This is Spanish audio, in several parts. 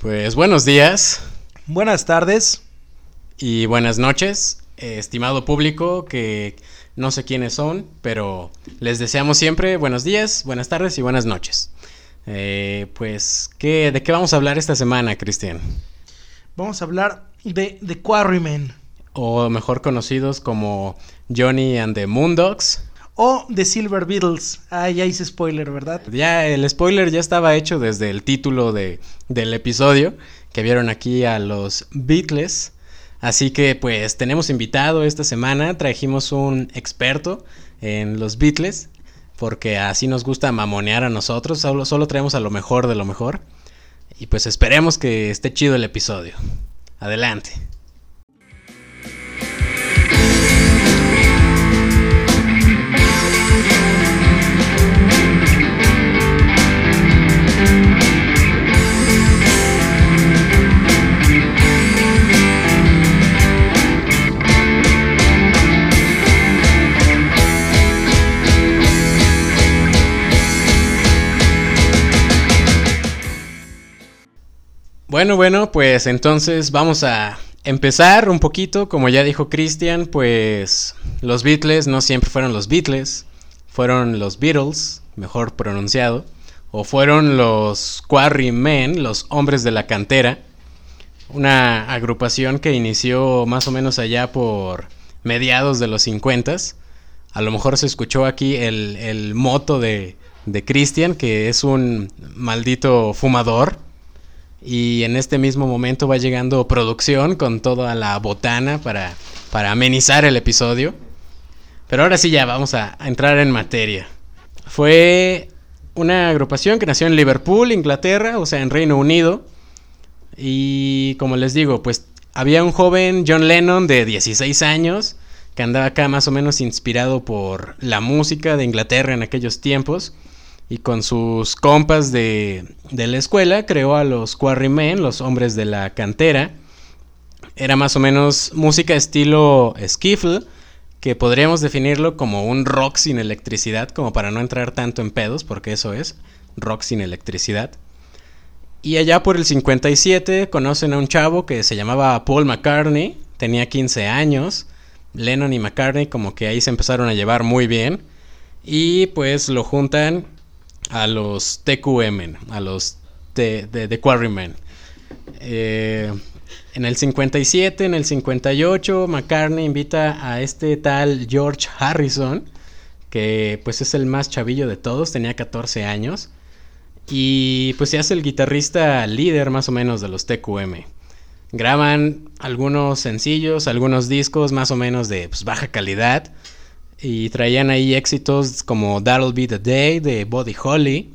Pues buenos días. Buenas tardes. Y buenas noches, estimado público, que no sé quiénes son, pero les deseamos siempre buenos días, buenas tardes y buenas noches. Pues, ¿de qué vamos a hablar esta semana, Cristian? Vamos a hablar de The Quarrymen. O mejor conocidos como Johnny and the Moondogs. O The Silver Beatles. Ah, ya hice spoiler, ¿verdad? Ya, el spoiler ya estaba hecho desde el título del episodio, que vieron aquí a los Beatles. Así que, pues, tenemos invitado esta semana, trajimos un experto en los Beatles, porque así nos gusta mamonear a nosotros, solo traemos a lo mejor de lo mejor. Y pues esperemos que esté chido el episodio. Adelante. Bueno, pues entonces vamos a empezar un poquito. Como ya dijo Cristian, pues los Beatles no siempre fueron los Beatles, fueron los Beatles, mejor pronunciado, o fueron los Quarrymen, los hombres de la cantera, una agrupación que inició más o menos allá por mediados de los 50s. A lo mejor se escuchó aquí el moto de Cristian, que es un maldito fumador. Y en este mismo momento va llegando producción con toda la botana para amenizar el episodio. Pero ahora sí ya vamos a entrar en materia. Fue una agrupación que nació en Liverpool, Inglaterra, o sea en Reino Unido. Y como les digo, pues había un joven John Lennon de 16 años que andaba acá más o menos inspirado por la música de Inglaterra en aquellos tiempos. Y con sus compas de la escuela creó a los Quarrymen, los hombres de la cantera. Era más o menos música estilo skiffle, que podríamos definirlo como un rock sin electricidad, como para no entrar tanto en pedos, porque eso es, rock sin electricidad. Y allá por el 57 conocen a un chavo que se llamaba Paul McCartney, tenía 15 años. Lennon y McCartney como que ahí se empezaron a llevar muy bien, y pues lo juntan a los TQM, a los The Quarrymen. En el 57, en el 58, McCartney invita a este tal George Harrison, que pues es el más chavillo de todos, tenía 14 años, y pues se hace el guitarrista líder más o menos de los TQM. Graban algunos sencillos, algunos discos más o menos de pues, baja calidad, y traían ahí éxitos como That'll Be The Day de Buddy Holly.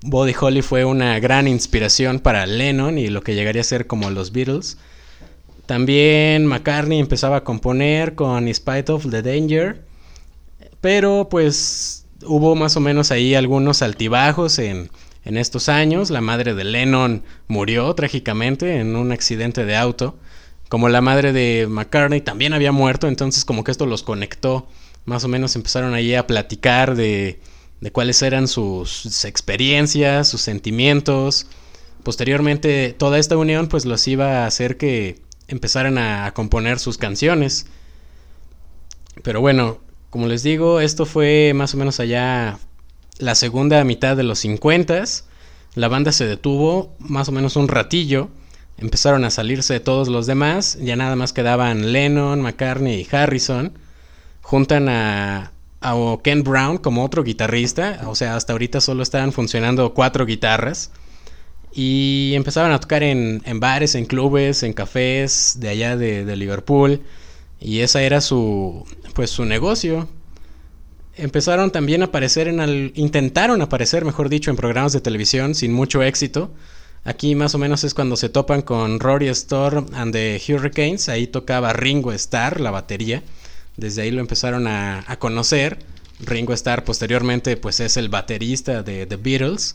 Buddy Holly fue una gran inspiración para Lennon y lo que llegaría a ser como los Beatles. También McCartney empezaba a componer con In Spite of the Danger. Pero pues hubo más o menos ahí algunos altibajos en estos años. La madre de Lennon murió trágicamente en un accidente de auto. Como la madre de McCartney también había muerto, entonces como que esto los conectó. Más o menos empezaron ahí a platicar de cuáles eran sus experiencias, sus sentimientos. Posteriormente, toda esta unión pues los iba a hacer que empezaran a componer sus canciones. Pero bueno, como les digo, esto fue más o menos allá la segunda mitad de los 50s. La banda se detuvo más o menos un ratillo. Empezaron a salirse todos los demás. Ya nada más quedaban Lennon, McCartney y Harrison. Juntan a Ken Brown como otro guitarrista. O sea, hasta ahorita solo estaban funcionando 4 guitarras. Y empezaban a tocar en bares, en clubes, en cafés de allá de Liverpool. Y esa era su negocio. Empezaron también a aparecer intentaron aparecer, mejor dicho, en programas de televisión sin mucho éxito. Aquí más o menos es cuando se topan con Rory Storm and the Hurricanes. Ahí tocaba Ringo Starr, la batería. Desde ahí lo empezaron a conocer. Ringo Starr posteriormente pues es el baterista de The Beatles.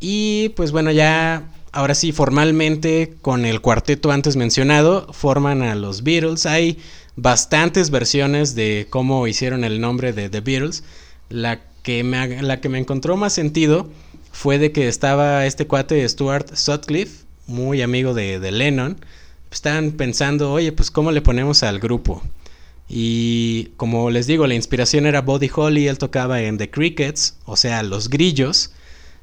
Y pues bueno, ya ahora sí formalmente con el cuarteto antes mencionado forman a los Beatles. Hay bastantes versiones de cómo hicieron el nombre de The Beatles. La que me encontró más sentido fue de que estaba este cuate Stuart Sutcliffe, muy amigo de Lennon, pues estaban pensando, oye, pues ¿cómo le ponemos al grupo? Y como les digo, la inspiración era Buddy Holly, él tocaba en The Crickets, o sea, los grillos.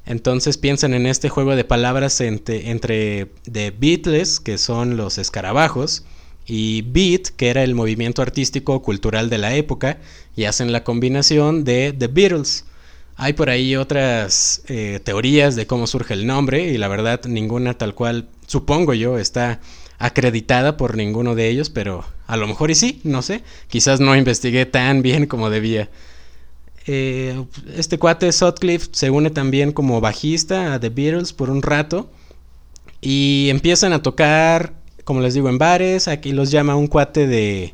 Entonces piensan en este juego de palabras entre The Beatles, que son los escarabajos, y Beat, que era el movimiento artístico cultural de la época, y hacen la combinación de The Beatles. Hay por ahí otras teorías de cómo surge el nombre, y la verdad ninguna tal cual, supongo yo, está acreditada por ninguno de ellos, pero a lo mejor y sí, no sé, quizás no investigué tan bien como debía. Este cuate Sutcliffe se une también como bajista a The Beatles por un rato y empiezan a tocar, como les digo, en bares. Aquí los llama un cuate de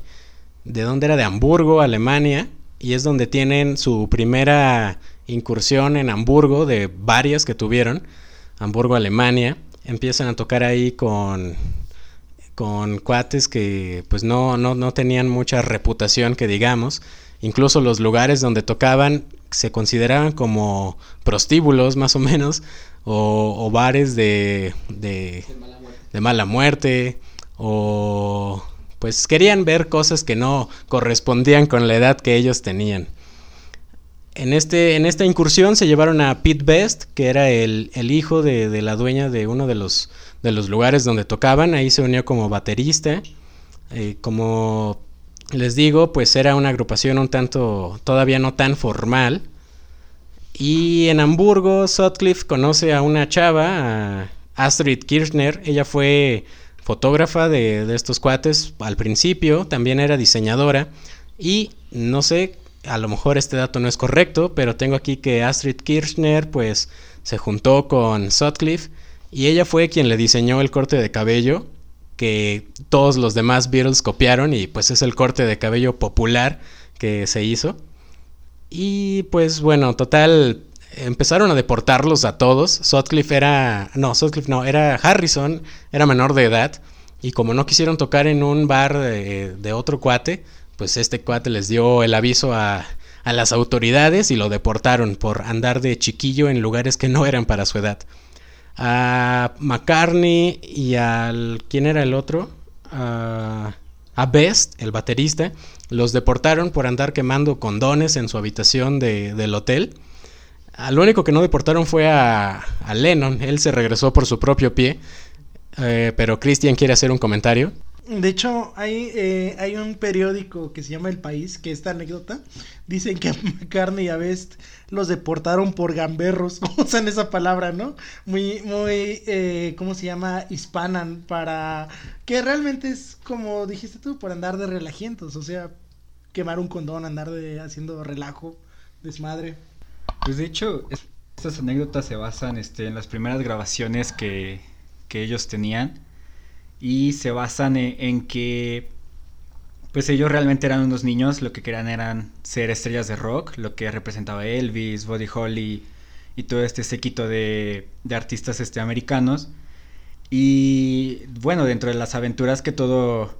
dónde era, de Hamburgo, Alemania, y es donde tienen su primera incursión en Hamburgo, de varias que tuvieron. Hamburgo, Alemania, empiezan a tocar ahí con cuates que pues no tenían mucha reputación, que digamos. Incluso los lugares donde tocaban se consideraban como prostíbulos más o menos, o bares de mala muerte, o pues querían ver cosas que no correspondían con la edad que ellos tenían. En esta incursión se llevaron a Pete Best, que era el hijo de la dueña de uno de los lugares donde tocaban. Ahí se unió como baterista. Como les digo, pues era una agrupación un tanto, todavía no tan formal. Y en Hamburgo, Sutcliffe conoce a una chava, a Astrid Kirchherr. Ella fue fotógrafa de estos cuates al principio, también era diseñadora. Y no sé, a lo mejor este dato no es correcto, pero tengo aquí que Astrid Kirchherr pues se juntó con Sutcliffe y ella fue quien le diseñó el corte de cabello que todos los demás Beatles copiaron, y pues es el corte de cabello popular que se hizo. Y pues bueno, total, empezaron a deportarlos a todos. Sutcliffe era Harrison, era menor de edad, y como no quisieron tocar en un bar de otro cuate, pues este cuate les dio el aviso a las autoridades y lo deportaron por andar de chiquillo en lugares que no eran para su edad. A McCartney y al... ¿quién era el otro? A Best, el baterista, los deportaron por andar quemando condones en su habitación del hotel. Al único que no deportaron fue a Lennon. Él se regresó por su propio pie. Pero Cristian quiere hacer un comentario. De hecho, hay un periódico que se llama El País, que esta anécdota, dicen que a McCartney y a Best los deportaron por gamberros, usan esa palabra, ¿no? Muy, ¿cómo se llama? Hispanan, para... que realmente es, como dijiste tú, por andar de relajientos, o sea, quemar un condón, andar haciendo relajo, desmadre. Pues de hecho, estas anécdotas se basan en las primeras grabaciones que ellos tenían. Y se basan en que pues ellos realmente eran unos niños, lo que querían eran ser estrellas de rock, lo que representaba Elvis, Buddy Holly y todo este séquito de artistas americanos. Y bueno, dentro de las aventuras que todo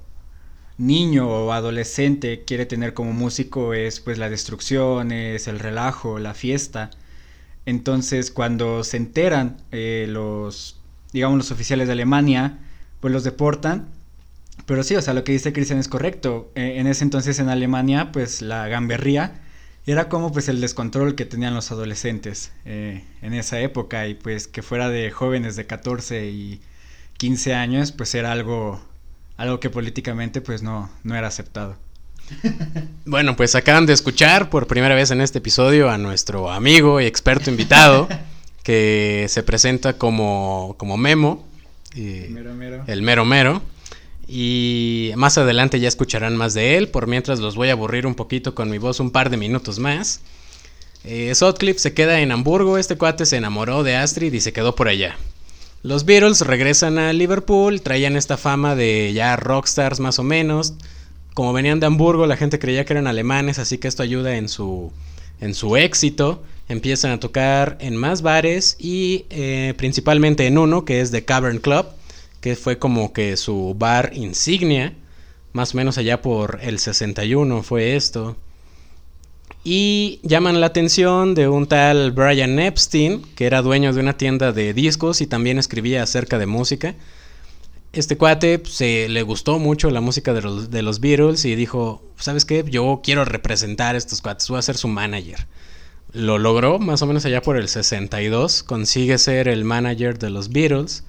niño o adolescente quiere tener como músico es pues la destrucción, es el relajo, la fiesta. Entonces cuando se enteran los oficiales de Alemania, pues los deportan. Pero sí, o sea, lo que dice Cristian es correcto. En ese entonces en Alemania, pues la gamberría era como pues el descontrol que tenían los adolescentes en esa época, y pues que fuera de jóvenes de 14 y 15 años, pues era algo que políticamente pues no era aceptado. Bueno, pues acaban de escuchar por primera vez en este episodio a nuestro amigo y experto invitado que se presenta como Memo. El mero mero. Y más adelante ya escucharán más de él. Por mientras los voy a aburrir un poquito con mi voz un par de minutos más. Sutcliffe se queda en Hamburgo. Este cuate se enamoró de Astrid y se quedó por allá. Los Beatles regresan a Liverpool. Traían esta fama de ya rockstars más o menos. Como venían de Hamburgo, la gente creía que eran alemanes, así que esto ayuda en su éxito. Empiezan a tocar en más bares y principalmente en uno que es The Cavern Club, que fue como que su bar insignia, más o menos allá por el 61 fue esto. Y llaman la atención de un tal Brian Epstein, que era dueño de una tienda de discos y también escribía acerca de música. Este cuate se le gustó mucho la música de los Beatles y dijo, ¿sabes qué? Yo quiero representar a estos cuates, voy a ser su manager. Lo logró más o menos allá por el 62, consigue ser el manager de los Beatles.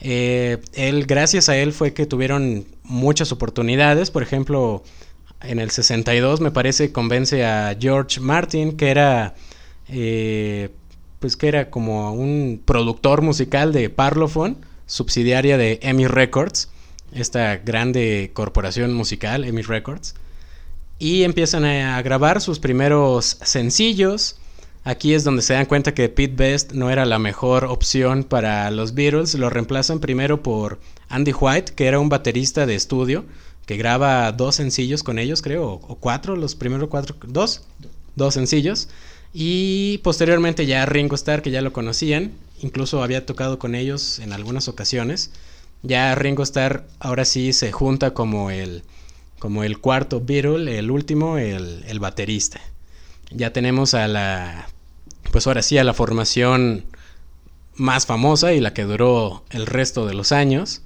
Él, gracias a él fue que tuvieron muchas oportunidades, por ejemplo... En el 62 me parece convence a George Martin, que era pues que era como un productor musical de Parlophone, subsidiaria de EMI Records, esta grande corporación musical, EMI Records, y empiezan a grabar sus primeros sencillos. Aquí es donde se dan cuenta que Pete Best no era la mejor opción para los Beatles. Lo reemplazan primero por Andy White, que era un baterista de estudio que graba 2 sencillos con ellos, creo, o 4, los primeros 4, 2 sencillos, y posteriormente ya Ringo Starr, que ya lo conocían, incluso había tocado con ellos en algunas ocasiones. Ya Ringo Starr ahora sí se junta como el cuarto Beatle, el último, el baterista. Ya tenemos a la formación más famosa y la que duró el resto de los años.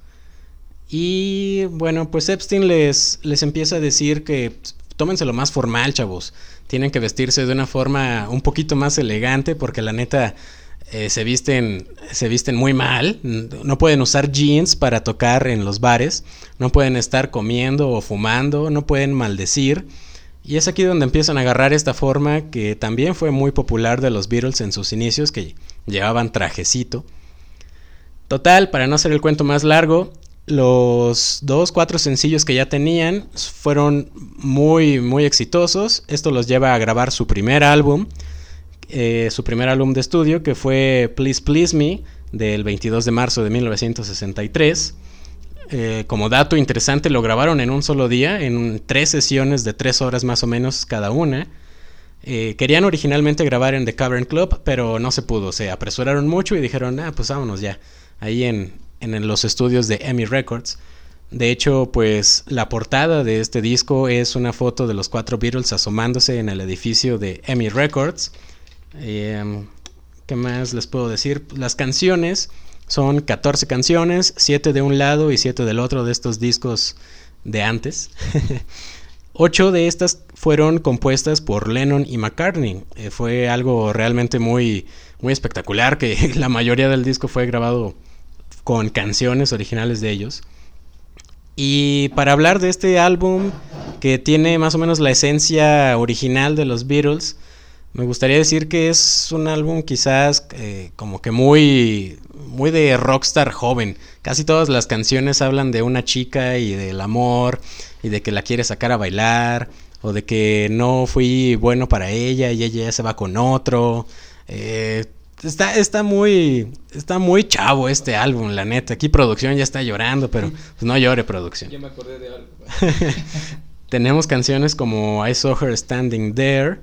Y bueno, pues Epstein les empieza a decir que tómenselo más formal, chavos. Tienen que vestirse de una forma un poquito más elegante, porque la neta se visten muy mal. No pueden usar jeans para tocar en los bares, no pueden estar comiendo o fumando, no pueden maldecir. Y es aquí donde empiezan a agarrar esta forma que también fue muy popular de los Beatles en sus inicios, que llevaban trajecito. Total, para no hacer el cuento más largo, los 4 sencillos que ya tenían fueron muy, muy exitosos. Esto los lleva a grabar su primer álbum de estudio, que fue Please Please Me, del 22 de marzo de 1963. Como dato interesante, lo grabaron en un solo día, en 3 sesiones de 3 horas más o menos cada una. Querían originalmente grabar en The Cavern Club, pero no se pudo. Se apresuraron mucho y dijeron, pues vámonos ya, ahí en los estudios de EMI Records. De hecho, pues la portada de este disco es una foto de los 4 Beatles asomándose en el edificio de EMI Records. ¿Qué más les puedo decir? Las canciones son 14 canciones, 7 de un lado y 7 del otro de estos discos de antes. 8 de estas fueron compuestas por Lennon y McCartney. Fue algo realmente muy, muy espectacular, que la mayoría del disco fue grabado con canciones originales de ellos. Y para hablar de este álbum, que tiene más o menos la esencia original de los Beatles, me gustaría decir que es un álbum quizás como que muy, muy de rockstar joven. Casi todas las canciones hablan de una chica y del amor, y de que la quiere sacar a bailar, o de que no fui bueno para ella y ella ya se va con otro. Está muy chavo este álbum, la neta. Aquí producción ya está llorando, pero pues no llore, producción. Ya me acordé de algo. Tenemos canciones como I Saw Her Standing There.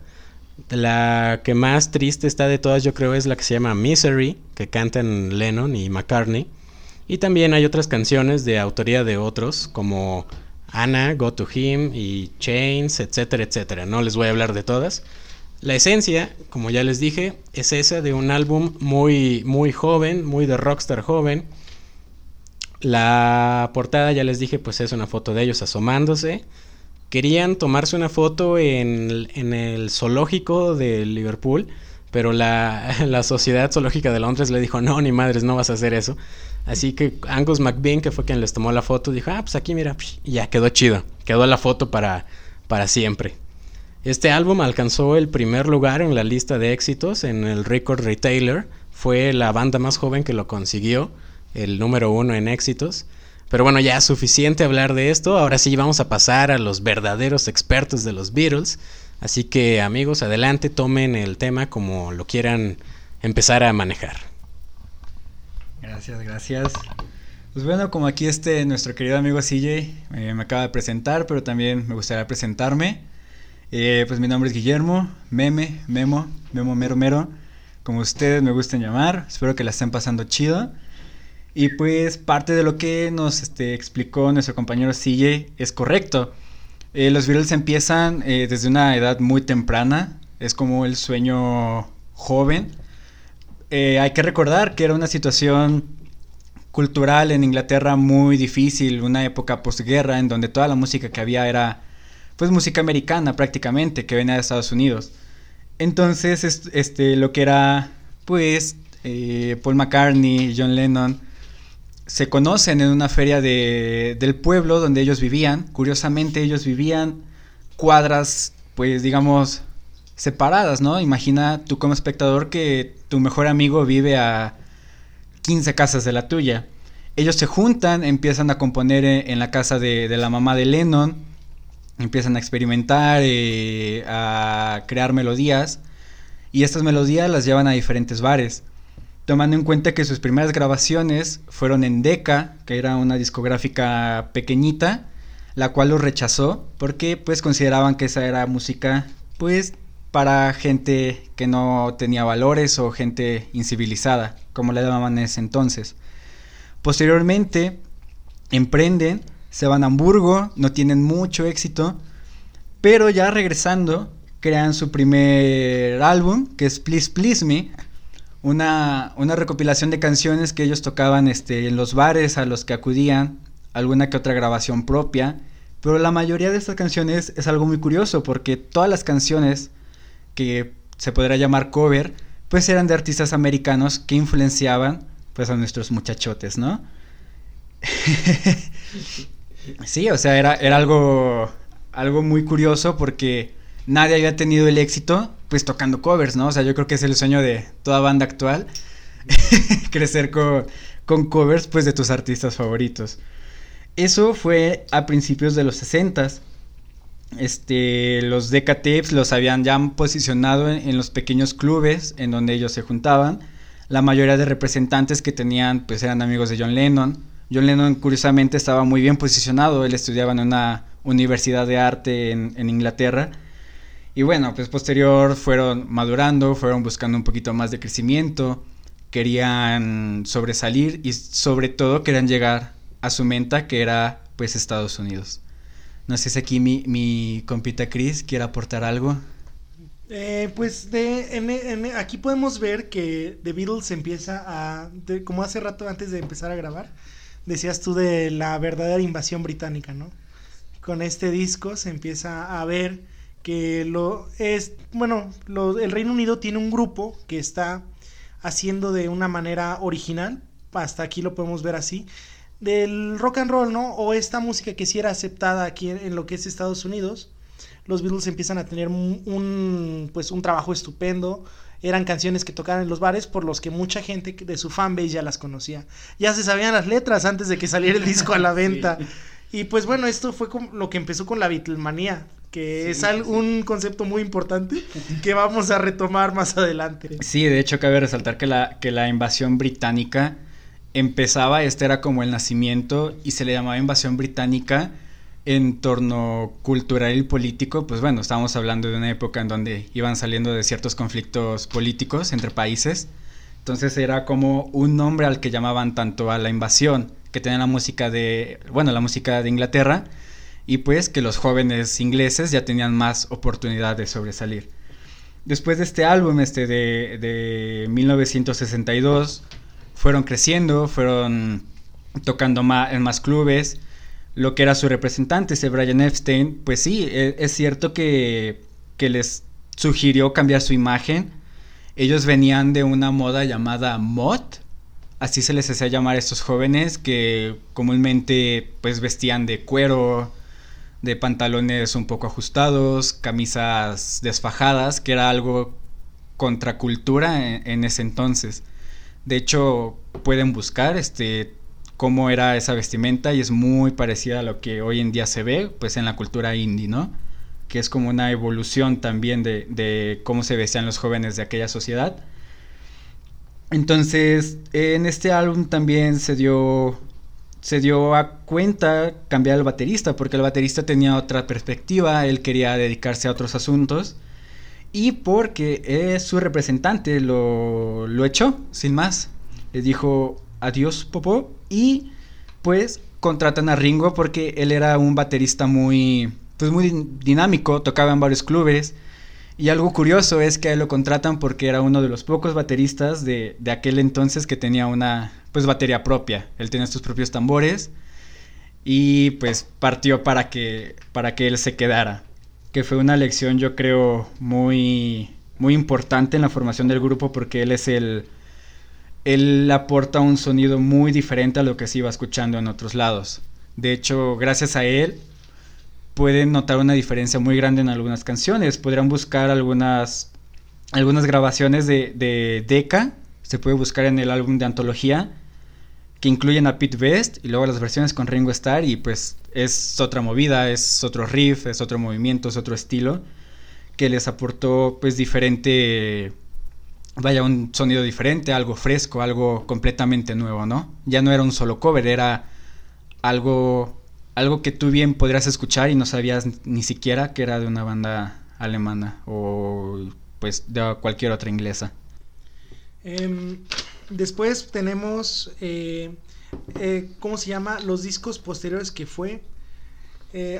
La que más triste está de todas, yo creo, es la que se llama Misery, que cantan Lennon y McCartney. Y también hay otras canciones de autoría de otros, como Anna, Go to Him y Chains, etcétera, etcétera. No les voy a hablar de todas. La esencia, como ya les dije, es esa de un álbum muy, muy joven, muy de rockstar joven. La portada, ya les dije, pues es una foto de ellos asomándose. Querían tomarse una foto en el zoológico de Liverpool, pero la Sociedad Zoológica de Londres le dijo, no, ni madres, no vas a hacer eso. Así que Angus McBean, que fue quien les tomó la foto, dijo, pues aquí mira, y ya quedó chido, quedó la foto para siempre. Este álbum alcanzó el primer lugar en la lista de éxitos en el Record Retailer. Fue la banda más joven que lo consiguió, el número 1 en éxitos. Pero bueno, ya es suficiente hablar de esto. Ahora sí vamos a pasar a los verdaderos expertos de los Beatles. Así que amigos, adelante, tomen el tema como lo quieran empezar a manejar. Gracias. Pues bueno, como aquí nuestro querido amigo CJ me acaba de presentar, pero también me gustaría presentarme. Pues mi nombre es Guillermo, Memo Mero, como ustedes me gusten llamar. Espero que la estén pasando chido. Y pues parte de lo que nos explicó nuestro compañero CJ es correcto. Los Beatles empiezan desde una edad muy temprana. es como el sueño joven. Hay que recordar que era una situación cultural en Inglaterra muy difícil, una época posguerra en donde toda la música que había era pues música americana prácticamente, que venía de Estados Unidos. Entonces lo que era pues Paul McCartney, John Lennon se conocen en una feria del pueblo donde ellos vivían. Curiosamente ellos vivían cuadras pues digamos separadas, ¿no? Imagina tú como espectador que tu mejor amigo vive a 15 casas de la tuya. Ellos se juntan, empiezan a componer en la casa de la mamá de Lennon, empiezan a experimentar, a crear melodías, y estas melodías las llevan a diferentes bares, tomando en cuenta que sus primeras grabaciones fueron en Decca, que era una discográfica pequeñita, la cual los rechazó porque pues consideraban que esa era música pues para gente que no tenía valores o gente incivilizada, como le llamaban en ese entonces. Posteriormente emprenden, se van a Hamburgo, no tienen mucho éxito, pero ya regresando crean su primer álbum, que es Please Please Me, una recopilación de canciones que ellos tocaban en los bares a los que acudían, alguna que otra grabación propia, pero la mayoría de estas canciones es algo muy curioso porque todas las canciones que se podría llamar cover, pues eran de artistas americanos que influenciaban pues a nuestros muchachotes, ¿no? Sí, o sea, era algo muy curioso porque nadie había tenido el éxito pues tocando covers, ¿no? O sea, yo creo que es el sueño de toda banda actual crecer con covers pues de tus artistas favoritos. Eso fue a principios de los 60s. Los Decca Tapes los habían ya posicionado en los pequeños clubes en donde ellos se juntaban. La mayoría de representantes que tenían pues eran amigos de John Lennon. John Lennon curiosamente estaba muy bien posicionado, él estudiaba en una universidad de arte en Inglaterra. Y bueno, pues posterior fueron madurando, fueron buscando un poquito más de crecimiento, querían sobresalir y sobre todo querían llegar a su meta, que era pues Estados Unidos. No sé si aquí mi compita Chris quiere aportar algo. Aquí podemos ver que The Beatles empieza como hace rato antes de empezar a grabar, decías tú de la verdadera invasión británica, ¿no? Con este disco se empieza a ver que el Reino Unido tiene un grupo que está haciendo de una manera original, hasta aquí lo podemos ver así, del rock and roll, ¿no? O esta música que sí era aceptada aquí en lo que es Estados Unidos. Los Beatles empiezan a tener un trabajo estupendo. Eran canciones que tocaban en los bares, por los que mucha gente de su fanbase ya las conocía. Ya se sabían las letras antes de que saliera el disco a la venta. Sí. Y pues bueno, esto fue lo que empezó con la Beatlemanía, que sí, es un concepto muy importante que vamos a retomar más adelante. Sí, de hecho cabe resaltar que la invasión británica empezaba, este era como el nacimiento, y se le llamaba invasión británica en torno cultural y político. Pues bueno, estábamos hablando de una época en donde iban saliendo de ciertos conflictos políticos entre países, entonces era como un nombre al que llamaban tanto a la invasión, que tenía la música de Inglaterra, y pues que los jóvenes ingleses ya tenían más oportunidad de sobresalir. Después de este álbum de 1962... fueron creciendo, fueron tocando en más clubes. Lo que era su representante, ese Brian Epstein, pues sí, es cierto que les sugirió cambiar su imagen. Ellos venían de una moda llamada mod, así se les hacía llamar a estos jóvenes que comúnmente pues vestían de cuero, de pantalones un poco ajustados, camisas desfajadas, que era algo contracultura en ese entonces. De hecho, pueden buscar cómo era esa vestimenta, y es muy parecida a lo que hoy en día se ve pues en la cultura indie, ¿no? Que es como una evolución también de cómo se vestían los jóvenes de aquella sociedad. Entonces, en este álbum también se dio a cuenta cambiar al baterista, porque el baterista tenía otra perspectiva, él quería dedicarse a otros asuntos. Y porque su representante lo echó, sin más. Le dijo adiós, popó. Y pues contratan a Ringo porque él era un baterista muy dinámico, tocaba en varios clubes. Y algo curioso es que a él lo contratan porque era uno de los pocos bateristas de aquel entonces que tenía una, pues, batería propia. Él tenía sus propios tambores y pues partió para que él se quedara. Que fue una elección, yo creo, muy importante en la formación del grupo, porque él es él aporta un sonido muy diferente a lo que se iba escuchando en otros lados. De hecho, gracias a él pueden notar una diferencia muy grande en algunas canciones. Podrán buscar algunas grabaciones de Decca. Se puede buscar en el álbum de antología, que incluyen a Pete Best, y luego las versiones con Ringo Starr, y pues es otra movida, es otro riff, es otro movimiento, es otro estilo, que les aportó pues diferente, vaya, un sonido diferente, algo fresco, algo completamente nuevo, ¿no? Ya no era un solo cover, era algo que tú bien podrías escuchar y no sabías ni siquiera que era de una banda alemana o pues de cualquier otra inglesa. Después tenemos, ¿cómo se llama? Los discos posteriores que fue.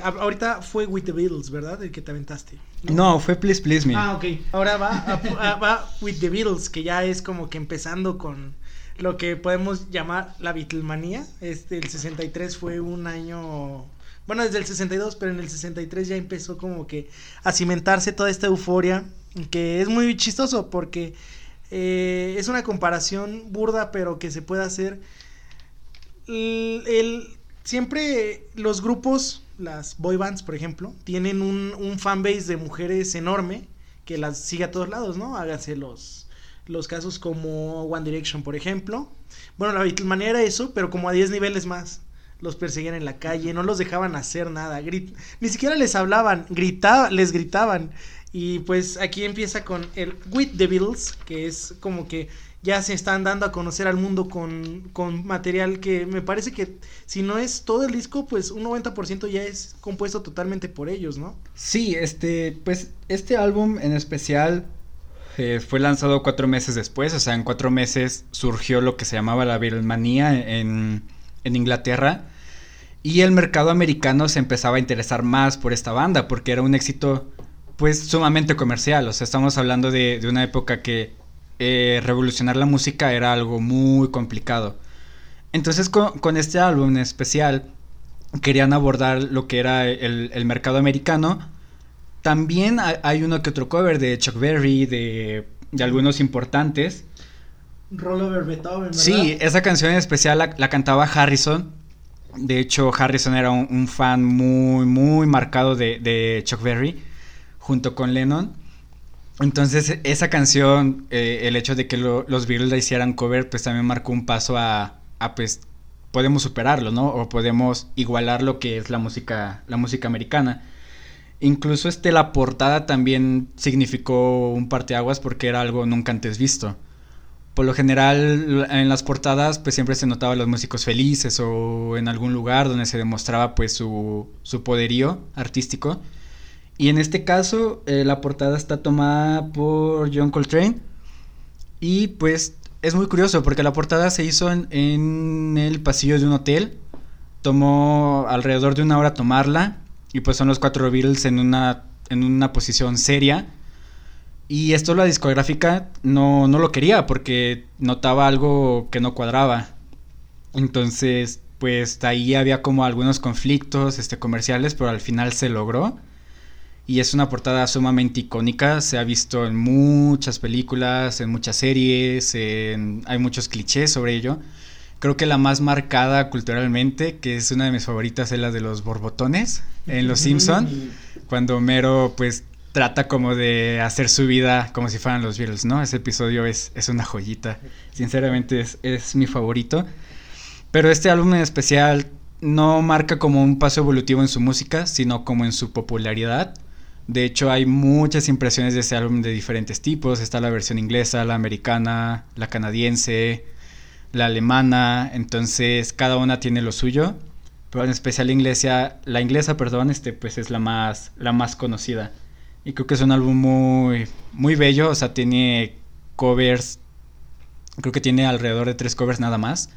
Ahorita fue With the Beatles, ¿verdad? El que te aventaste. No, fue Please Please Me. Ah, ok. Ahora va With the Beatles, que ya es como que empezando con lo que podemos llamar la Beatlemanía. El 63 fue un año, bueno, desde el 62, pero en el 63 ya empezó como que a cimentarse toda esta euforia, que es muy chistoso porque es una comparación burda, pero que se puede hacer. Siempre los grupos, las boy bands, por ejemplo, tienen un fanbase de mujeres enorme que las sigue a todos lados, ¿no? Háganse los casos como One Direction, por ejemplo. Bueno, la Beatlemania era eso, pero como a 10 niveles más. Los perseguían en la calle, no los dejaban hacer nada, ni siquiera les hablaban, les gritaban. Y pues aquí empieza con el With the Beatles, que es como que ya se están dando a conocer al mundo con material que me parece que, si no es todo el disco, pues un 90% ya es compuesto totalmente por ellos, ¿no? Sí, pues este álbum en especial fue lanzado 4 meses después. O sea, en 4 meses surgió lo que se llamaba la Beatlemanía en Inglaterra, y el mercado americano se empezaba a interesar más por esta banda, porque era un éxito pues sumamente comercial. O sea, estamos hablando de una época que revolucionar la música era algo muy complicado. Entonces con este álbum en especial querían abordar lo que era el mercado americano. También hay uno que otro cover de Chuck Berry, de algunos importantes. Roll Over Beethoven, ¿verdad? Sí, esa canción en especial la cantaba Harrison. De hecho, Harrison era un fan muy, muy marcado de Chuck Berry, junto con Lennon. Entonces, esa canción, el hecho de que los Beatles la hicieran cover, pues también marcó un paso a pues, podemos superarlo, ¿no? O podemos igualar lo que es la música americana. Incluso la portada también significó un parteaguas, porque era algo nunca antes visto. Por lo general, en las portadas, pues siempre se notaba a los músicos felices, o en algún lugar donde se demostraba pues su poderío artístico. Y en este caso, la portada está tomada por John Coltrane, y pues es muy curioso porque la portada se hizo en el pasillo de un hotel. Tomó alrededor de 1 hora tomarla. Y pues son los 4 Beatles en una posición seria. Y esto la discográfica no lo quería, porque notaba algo que no cuadraba. Entonces, pues ahí había como algunos conflictos comerciales, pero al final se logró. Y es una portada sumamente icónica. Se ha visto en muchas películas, en muchas series, hay muchos clichés sobre ello. Creo que la más marcada culturalmente, que es una de mis favoritas, es la de los borbotones en Los Simpson, cuando Homero pues trata como de hacer su vida como si fueran los Beatles, ¿no? Ese episodio es una joyita, sinceramente es mi favorito. Pero este álbum en especial no marca como un paso evolutivo en su música, sino como en su popularidad. De hecho, hay muchas impresiones de este álbum de diferentes tipos. Está la versión inglesa, la americana, la canadiense, la alemana. Entonces cada una tiene lo suyo, pero en especial la inglesa, pues es la más conocida, y creo que es un álbum muy, muy bello. O sea, tiene covers, creo que tiene alrededor de 3 covers nada más,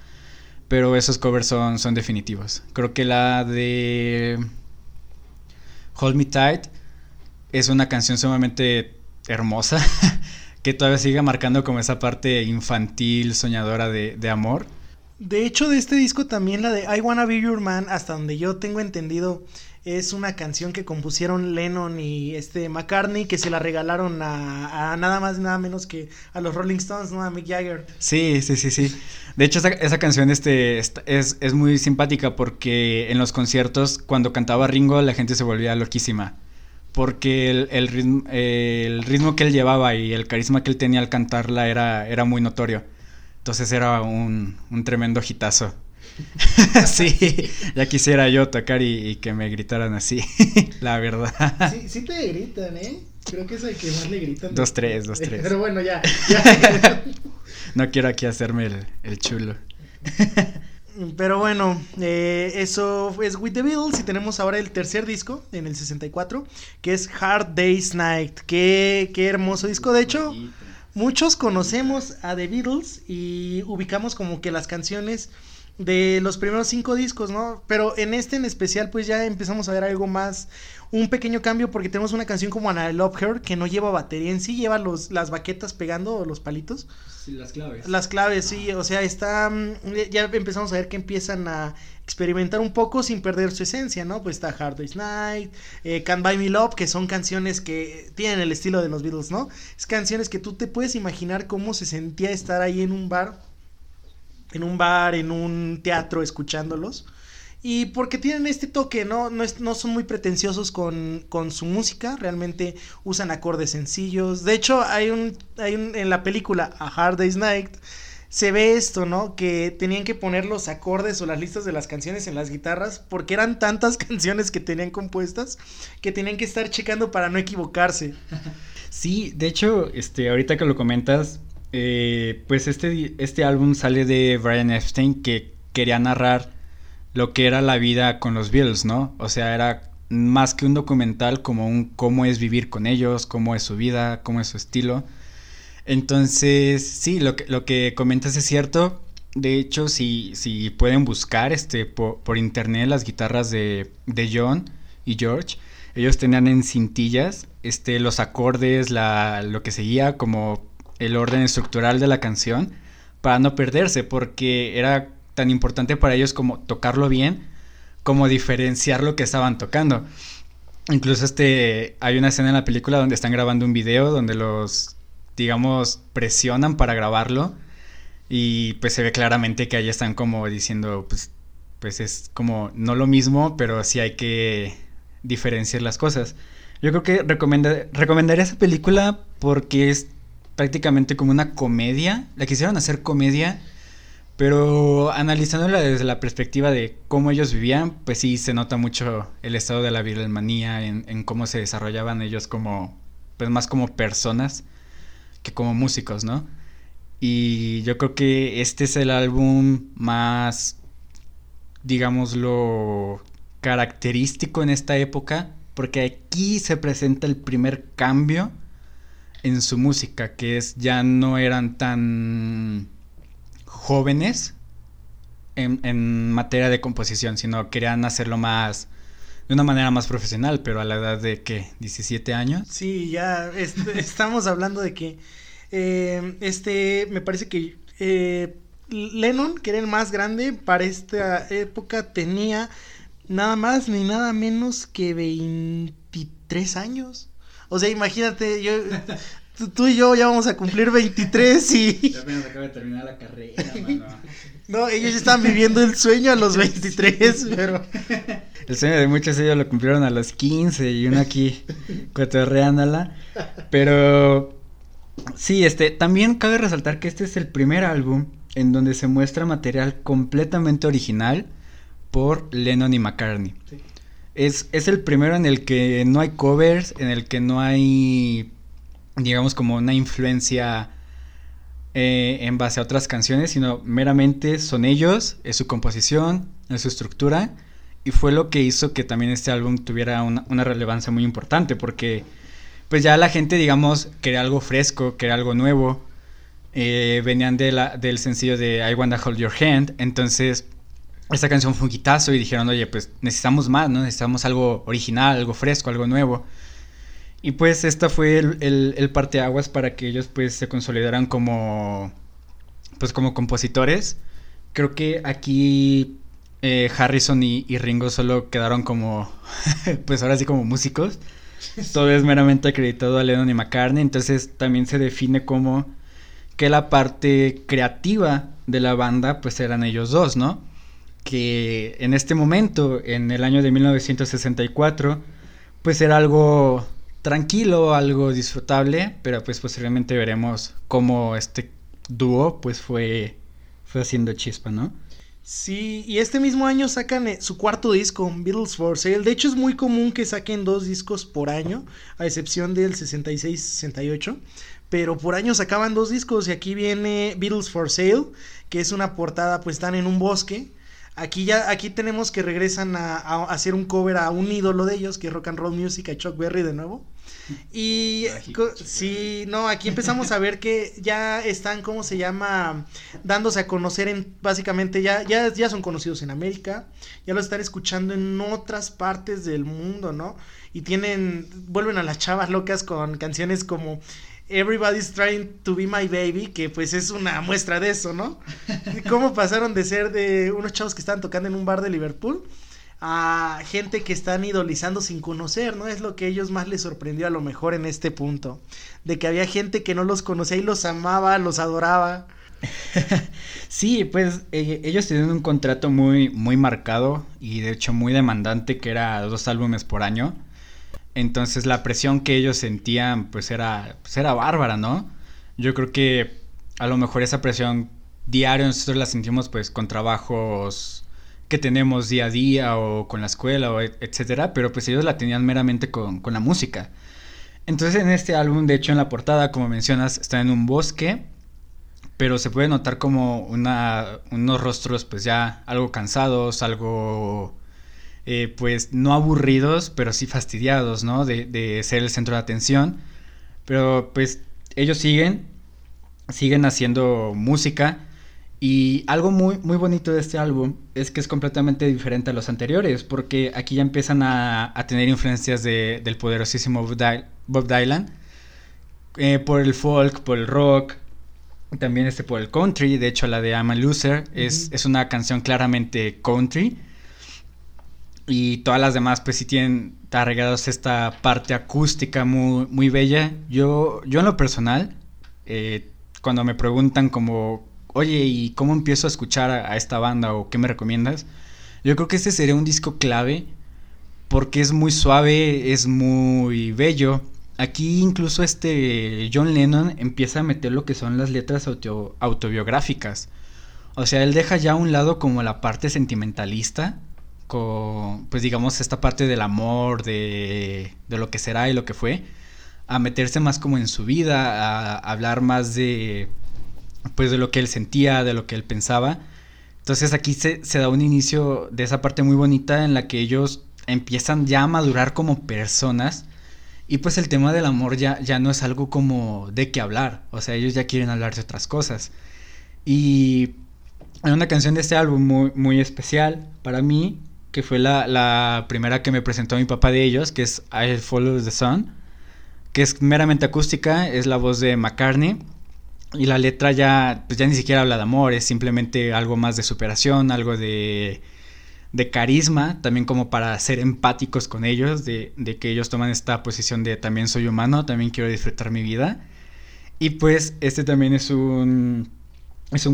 pero esos covers son definitivos. Creo que la de Hold Me Tight es una canción sumamente hermosa, que todavía sigue marcando como esa parte infantil, soñadora de amor. De hecho, de este disco también la de I Wanna Be Your Man, hasta donde yo tengo entendido, es una canción que compusieron Lennon y McCartney, que se la regalaron a nada más nada menos que a los Rolling Stones, ¿no? A Mick Jagger. Sí. De hecho, esa canción es muy simpática porque en los conciertos, cuando cantaba Ringo, la gente se volvía loquísima. Porque el ritmo que él llevaba y el carisma que él tenía al cantarla era muy notorio. Entonces era un tremendo hitazo. Sí, ya quisiera yo tocar y que me gritaran así, la verdad. Sí te gritan, ¿eh? Creo que es el que más le gritan. 2, 3. Pero bueno, ya. No quiero aquí hacerme el chulo. Pero bueno, eso es With The Beatles. Y tenemos ahora el tercer disco, en el 64, que es Hard Day's Night. Qué hermoso disco, de hecho. Muchos conocemos a The Beatles y ubicamos como que las canciones de los primeros 5 discos, ¿no? Pero en este en especial pues ya empezamos a ver algo más, un pequeño cambio, porque tenemos una canción como I Love Her que no lleva batería en sí, lleva las baquetas pegando, o los palitos. Sí, las claves, sí, o sea, está, ya empezamos a ver que empiezan a experimentar un poco sin perder su esencia, ¿no? Pues está Hard Day's Night, Can't Buy Me Love, que son canciones que tienen el estilo de los Beatles, ¿no? Es canciones que tú te puedes imaginar cómo se sentía estar ahí en un bar, en un teatro, escuchándolos. Y porque tienen este toque, ¿no? No son muy pretenciosos con su música, realmente usan acordes sencillos. De hecho, hay un en la película A Hard Day's Night se ve esto, ¿no? Que tenían que poner los acordes o las listas de las canciones en las guitarras, porque eran tantas canciones que tenían compuestas que tenían que estar checando para no equivocarse. Sí, de hecho, ahorita que lo comentas, pues este álbum sale de Brian Epstein, que quería narrar lo que era la vida con los Beatles, ¿no? O sea, era más que un documental, como cómo es vivir con ellos, cómo es su vida, cómo es su estilo. Entonces, sí, lo que comentas es cierto. De hecho, si pueden buscar por internet las guitarras de John y George, ellos tenían en cintillas los acordes, lo que seguía como el orden estructural de la canción, para no perderse, porque era tan importante para ellos como tocarlo bien, como diferenciar lo que estaban tocando. Incluso hay una escena en la película donde están grabando un video, donde los, digamos, presionan para grabarlo, y pues se ve claramente que ahí están como diciendo, pues es como no lo mismo, pero sí hay que diferenciar las cosas. Yo creo que recomendaría esa película porque es prácticamente como una comedia. La quisieron hacer comedia, pero analizándola desde la perspectiva de cómo ellos vivían, pues sí se nota mucho el estado de la viralmanía en cómo se desarrollaban ellos como, pues más como personas que como músicos, ¿no? Y yo creo que este es el álbum más, digámoslo, característico en esta época, porque aquí se presenta el primer cambio en su música, que es, ya no eran tan jóvenes en materia de composición, sino querían hacerlo más, de una manera más profesional, pero a la edad de, ¿qué? ¿17 años? Sí, ya, estamos hablando de que, me parece que Lennon, que era el más grande para esta época, tenía nada más ni nada menos que 23 años. O sea, imagínate, tú y yo ya vamos a cumplir 23 y... Ya apenas acaba de terminar la carrera, mano. No, ellos ya estaban viviendo el sueño a los 23, sí. Pero... El sueño de muchos ellos lo cumplieron a los 15 y uno aquí cotorreándola. Pero sí, también cabe resaltar que este es el primer álbum en donde se muestra material completamente original por Lennon y McCartney. Sí. Es el primero en el que no hay covers, en el que no hay, digamos, como una influencia en base a otras canciones, sino meramente son ellos, es su composición, es su estructura, y fue lo que hizo que también este álbum tuviera una relevancia muy importante, porque pues ya la gente, digamos, quería algo fresco, quería algo nuevo. Venían del sencillo de I Wanna Hold Your Hand, entonces... Esta canción fue un hitazo y dijeron, oye, pues necesitamos más, ¿no? Necesitamos algo original, algo fresco, algo nuevo. Y pues esta fue el parteaguas para que ellos pues se consolidaran como, pues como compositores. Creo que aquí Harrison y Ringo solo quedaron como, pues ahora sí como músicos. Todo es meramente acreditado a Lennon y McCartney. Entonces también se define como que la parte creativa de la banda pues eran ellos dos, ¿no? Que en este momento, en el año de 1964, pues era algo tranquilo, algo disfrutable, pero pues posteriormente veremos cómo este dúo pues fue haciendo chispa, ¿no? Sí, y este mismo año sacan su cuarto disco, Beatles for Sale. De hecho es muy común que saquen dos discos por año, a excepción del 66-68, pero por año sacaban dos discos. Y aquí viene Beatles for Sale, que es una portada, pues están en un bosque. Aquí tenemos que regresan a hacer un cover a un ídolo de ellos, que es Rock and Roll Music, a Chuck Berry de nuevo. Y sí, no, aquí empezamos a ver que ya están, ¿cómo se llama? Dándose a conocer en, básicamente ya son conocidos en América, ya los están escuchando en otras partes del mundo, ¿no? Y vuelven a las chavas locas con canciones como Everybody's Trying to Be My Baby, que pues es una muestra de eso, ¿no? Cómo pasaron de ser de unos chavos que estaban tocando en un bar de Liverpool a gente que están idolizando sin conocer, ¿no? Es lo que ellos más les sorprendió a lo mejor en este punto, de que había gente que no los conocía y los amaba, los adoraba. Sí, pues ellos tenían un contrato muy, muy marcado y de hecho muy demandante, que era 2 álbumes por año. Entonces la presión que ellos sentían pues era bárbara, ¿no? Yo creo que a lo mejor esa presión diario nosotros la sentimos pues con trabajos que tenemos día a día o con la escuela o etcétera, pero pues ellos la tenían meramente con la música. Entonces en este álbum, de hecho en la portada, como mencionas, está en un bosque, pero se puede notar como unos rostros pues ya algo cansados, algo... pues no aburridos, pero sí fastidiados, ¿no? De ser el centro de atención. Pero pues ellos siguen haciendo música. Y algo muy, muy bonito de este álbum es que es completamente diferente a los anteriores, porque aquí ya empiezan a tener influencias del poderosísimo Bob Dylan, por el folk, por el rock, también por el country. De hecho la de I'm a Loser es una canción claramente country. Y todas las demás pues sí tienen arreglados esta parte acústica muy, muy bella. Yo en lo personal, cuando me preguntan como, oye, ¿y cómo empiezo a escuchar a esta banda o qué me recomiendas? Yo creo que este sería un disco clave porque es muy suave, es muy bello. Aquí incluso John Lennon empieza a meter lo que son las letras autobiográficas. O sea, él deja ya a un lado como la parte sentimentalista, pues digamos esta parte del amor, de lo que será y lo que fue, a meterse más como en su vida, a hablar más de pues de lo que él sentía, de lo que él pensaba. Entonces aquí se da un inicio de esa parte muy bonita en la que ellos empiezan ya a madurar como personas y pues el tema del amor ya no es algo como de qué hablar, o sea, ellos ya quieren hablar de otras cosas. Y hay una canción de este álbum muy, muy especial para mí, que fue la primera que me presentó mi papá de ellos, que es I Follow the Sun, que es meramente acústica, es la voz de McCartney, y la letra ya ni siquiera habla de amor, es simplemente algo más de superación, algo de carisma, también como para ser empáticos con ellos, de que ellos toman esta posición de también soy humano, también quiero disfrutar mi vida. Y pues también es un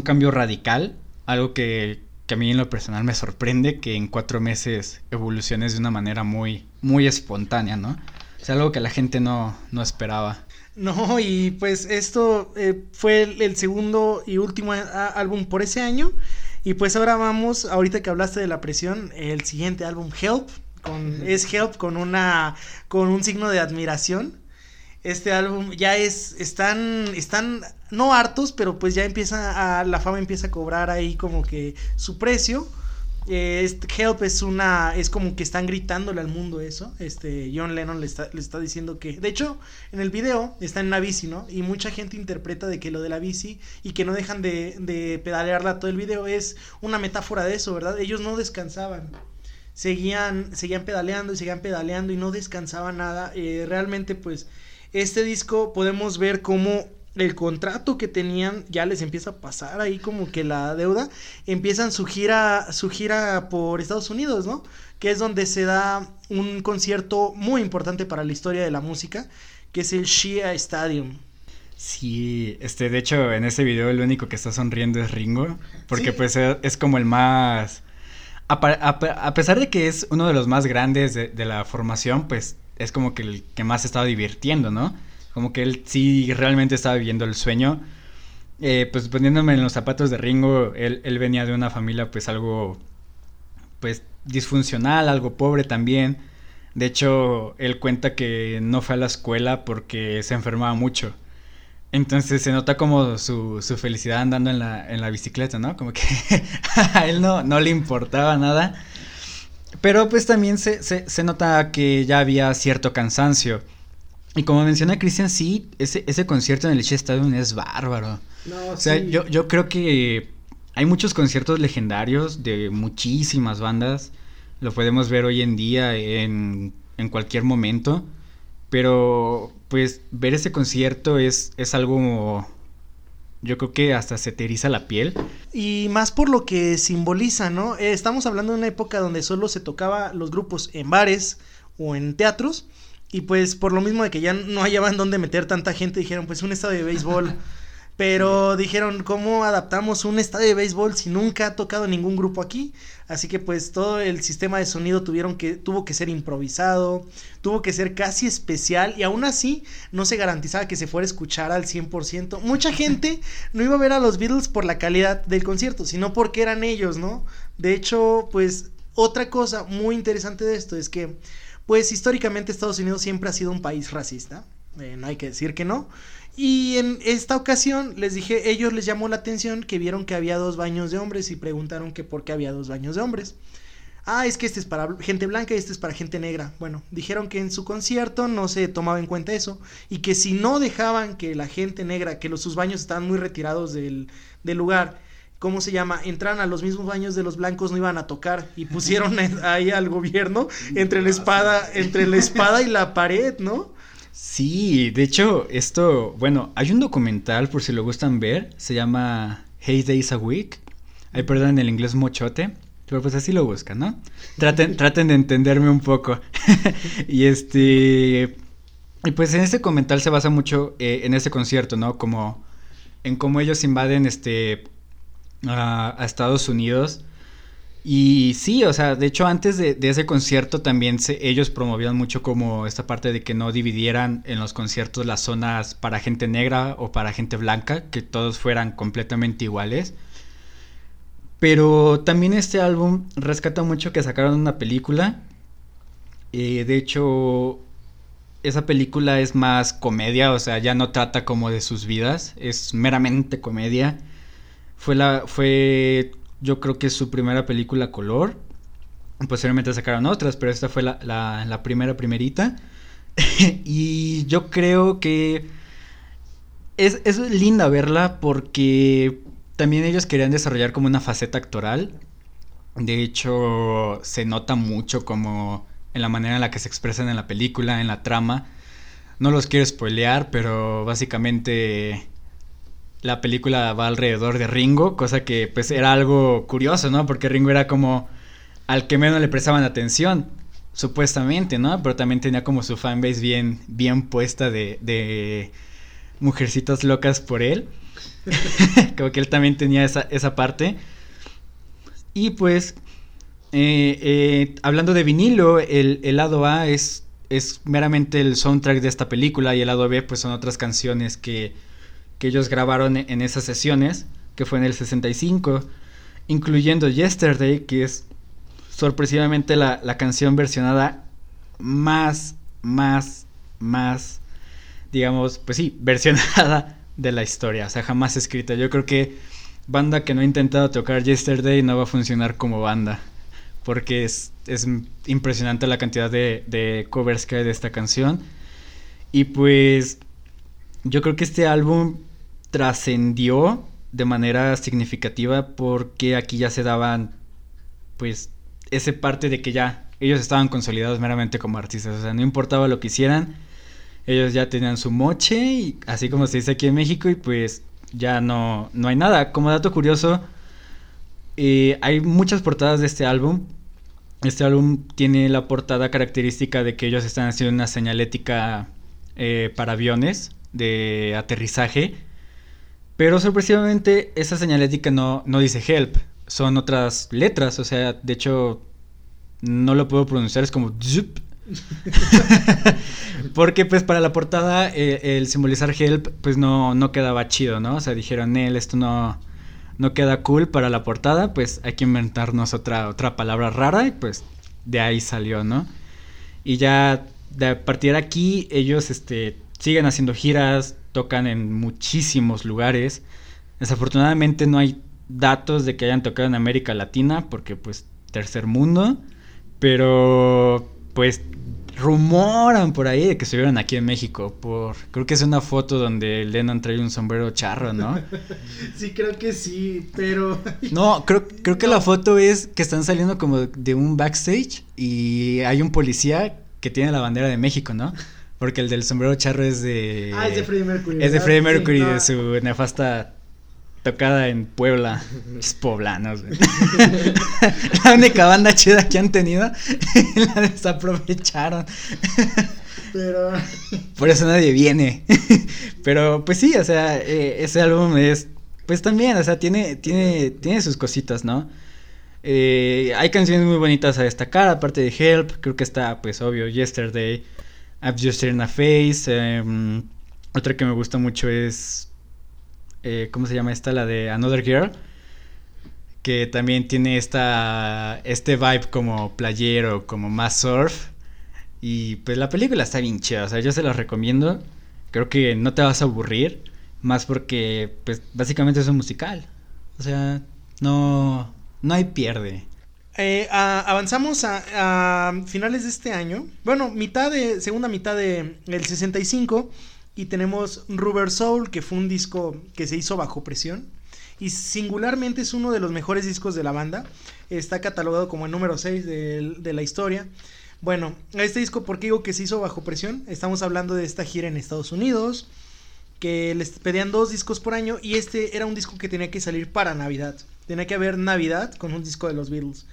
cambio radical, algo que a mí en lo personal me sorprende que en 4 meses evoluciones de una manera muy, muy espontánea, ¿no? O sea, algo que la gente no esperaba. No, y pues esto fue el segundo y último álbum por ese año. Y pues ahora vamos, ahorita que hablaste de la presión, el siguiente álbum, Help, es Help con un signo de admiración. Este álbum ya están no hartos, pero pues ya la fama empieza a cobrar ahí como que su precio. Help es como que están gritándole al mundo eso. John Lennon le está diciendo que, de hecho, en el video está en una bici, ¿no? Y mucha gente interpreta de que lo de la bici y que no dejan de pedalearla todo el video es una metáfora de eso, ¿verdad? Ellos no descansaban. seguían pedaleando y seguían pedaleando y no descansaba nada. Realmente pues este disco podemos ver cómo el contrato que tenían ya les empieza a pasar ahí como que la deuda. Empiezan su gira por Estados Unidos, ¿no? Que es donde se da un concierto muy importante para la historia de la música, que es el Shea Stadium. Sí, de hecho en ese video el único que está sonriendo es Ringo, porque sí, pues es como el más... A pesar de que es uno de los más grandes de la formación, pues es como que el que más se estaba divirtiendo, ¿no? Como que él sí realmente estaba viviendo el sueño. Pues poniéndome en los zapatos de Ringo, él venía de una familia pues algo pues disfuncional, algo pobre también. De hecho, él cuenta que no fue a la escuela porque se enfermaba mucho. Entonces se nota como su felicidad andando en la bicicleta, ¿no? Como que a él no le importaba nada. Pero pues también se nota que ya había cierto cansancio. Y como menciona Cristian, sí, ese concierto en el Shea Stadium es bárbaro. No, o sea, sí. Yo creo que hay muchos conciertos legendarios de muchísimas bandas. Lo podemos ver hoy en día en cualquier momento. Pero pues ver ese concierto es algo, yo creo que hasta se te eriza la piel. Y más por lo que simboliza, ¿no? Estamos hablando de una época donde solo se tocaba los grupos en bares o en teatros. Y pues por lo mismo de que ya no hallaban dónde meter tanta gente, dijeron pues un estadio de béisbol. Pero dijeron, ¿cómo adaptamos un estadio de béisbol si nunca ha tocado ningún grupo aquí? Así que pues todo el sistema de sonido tuvo que ser improvisado, tuvo que ser casi especial, y aún así no se garantizaba que se fuera a escuchar al 100%. Mucha gente no iba a ver a los Beatles por la calidad del concierto, sino porque eran ellos, ¿no? De hecho, pues otra cosa muy interesante de esto es que pues históricamente Estados Unidos siempre ha sido un país racista, no hay que decir que no. Y en esta ocasión, ellos les llamó la atención que vieron que había dos baños de hombres y preguntaron que por qué había dos baños de hombres. Ah, es que este es para gente blanca y este es para gente negra. Bueno, dijeron que en su concierto no se tomaba en cuenta eso y que si no dejaban que la gente negra, que sus baños estaban muy retirados del lugar, ¿cómo se llama?, entraran a los mismos baños de los blancos, no iban a tocar, y pusieron ahí al gobierno entre la espada y la pared, ¿no? Sí, de hecho, hay un documental, por si lo gustan ver, se llama 8 Days a Week, ahí perdón, en el inglés mochote, pero pues así lo buscan, ¿no? Traten de entenderme un poco, y pues en este documental se basa mucho en este concierto, ¿no? Como, en cómo ellos invaden a Estados Unidos. Y sí, o sea, de hecho antes de ese concierto también ellos promovían mucho como esta parte de que no dividieran en los conciertos las zonas para gente negra o para gente blanca, que todos fueran completamente iguales. Pero también este álbum rescata mucho que sacaron una película, de hecho esa película es más comedia, o sea, ya no trata como de sus vidas, es meramente comedia. Fue yo creo que es su primera película a color. Posteriormente sacaron otras, pero esta fue la primerita. Y yo creo que es linda verla porque también ellos querían desarrollar como una faceta actoral. De hecho, se nota mucho como en la manera en la que se expresan en la película, en la trama. No los quiero spoilear, pero básicamente la película va alrededor de Ringo, cosa que pues era algo curioso, ¿no? Porque Ringo era como al que menos le prestaban atención, supuestamente, ¿no? Pero también tenía como su fanbase bien puesta de mujercitas locas por él. Como que él también tenía esa parte. Y pues hablando de vinilo, el lado A es meramente el soundtrack de esta película, y el lado B pues son otras canciones que ellos grabaron en esas sesiones, que fue en el 65, incluyendo Yesterday, que es sorpresivamente la canción versionada más, digamos, pues sí, versionada de la historia, o sea, jamás escrita. Yo creo que banda que no ha intentado tocar Yesterday no va a funcionar como banda, porque es impresionante la cantidad de covers que hay de esta canción. Y pues yo creo que este álbum trascendió de manera significativa porque aquí ya se daban pues ese parte de que ya ellos estaban consolidados meramente como artistas, o sea, no importaba lo que hicieran, ellos ya tenían su moche, y así como se dice aquí en México, y pues ya no hay nada. Como dato curioso, hay muchas portadas de este álbum. Este álbum tiene la portada característica de que ellos están haciendo una señalética para aviones de aterrizaje, pero sorpresivamente esa señalética no dice help, son otras letras, o sea, de hecho no lo puedo pronunciar, es como zup. Porque pues para la portada el simbolizar help pues no quedaba chido, ¿no? O sea, dijeron, esto no queda cool para la portada, pues hay que inventarnos otra palabra rara, y pues de ahí salió, ¿no? Y ya de partir de aquí ellos siguen haciendo giras, tocan en muchísimos lugares. Desafortunadamente no hay datos de que hayan tocado en América Latina, porque pues tercer mundo, pero pues rumoran por ahí de que estuvieron aquí en México creo que es una foto donde Lennon trae un sombrero charro, ¿no? Sí, creo que sí, pero no, creo que la foto es que están saliendo como de un backstage y hay un policía que tiene la bandera de México, ¿no? Porque el del sombrero charro es de... Ah, es de Freddie Mercury. ¿Verdad? Es de Freddie Mercury, sí, no. De su nefasta tocada en Puebla. Es poblanos, güey. La única banda chida que han tenido, la desaprovecharon. Pero... Por eso nadie viene. Pero, pues sí, o sea, ese álbum es... Pues también, o sea, tiene sus cositas, ¿no? Hay canciones muy bonitas a destacar, aparte de Help, creo que está, pues, obvio, Yesterday... I've Just Seen a Face. Otra que me gusta mucho es ¿cómo se llama esta? La de Another Girl, que también tiene este vibe como playero, como más surf. Y pues la película está bien chida, o sea, yo se la recomiendo. Creo que no te vas a aburrir, más porque pues básicamente es un musical, o sea, no hay pierde. Avanzamos a finales de este año, bueno, segunda mitad del 65, y tenemos Rubber Soul, que fue un disco que se hizo bajo presión, y singularmente es uno de los mejores discos de la banda. Está catalogado como el número 6 de la historia. Bueno, este disco, ¿por qué digo que se hizo bajo presión? Estamos hablando de esta gira en Estados Unidos, que les pedían 2 discos por año, y este era un disco que tenía que salir para Navidad, tenía que haber Navidad con un disco de los Beatles.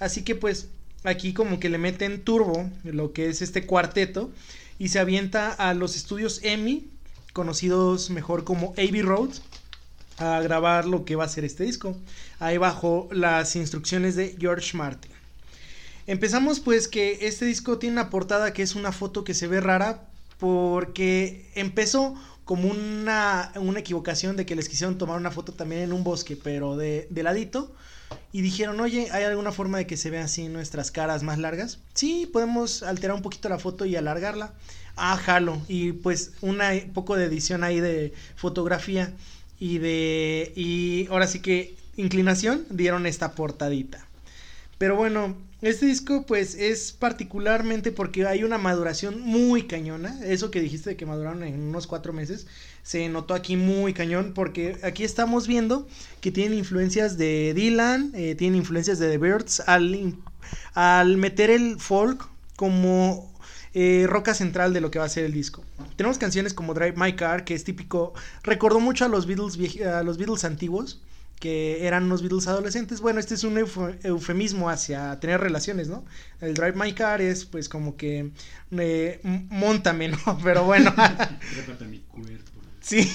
Así que pues aquí como que le meten turbo lo que es este cuarteto, y se avienta a los estudios EMI, conocidos mejor como Abbey Road, a grabar lo que va a ser este disco, ahí bajo las instrucciones de George Martin. Empezamos pues que este disco tiene una portada que es una foto que se ve rara, porque empezó como una equivocación de que les quisieron tomar una foto también en un bosque, pero de ladito, y dijeron, oye, ¿hay alguna forma de que se vean así nuestras caras más largas? Sí, podemos alterar un poquito la foto y alargarla. Ah, jalo. Y pues un poco de edición ahí de fotografía y ahora sí que inclinación, dieron esta portadita. Pero bueno, este disco pues es particularmente porque hay una maduración muy cañona. Eso que dijiste de que maduraron en unos 4 meses, se notó aquí muy cañón, porque aquí estamos viendo que tienen influencias de Dylan, tienen influencias de The Birds, al meter el folk como roca central de lo que va a ser el disco. Tenemos canciones como Drive My Car, que es típico, recordó mucho a los Beatles, a los Beatles antiguos, que eran unos Beatles adolescentes. Bueno, este es un eufemismo hacia tener relaciones, ¿no? El Drive My Car es pues como que móntame, ¿no? Pero bueno. Trépate a mi cuerpo. Sí,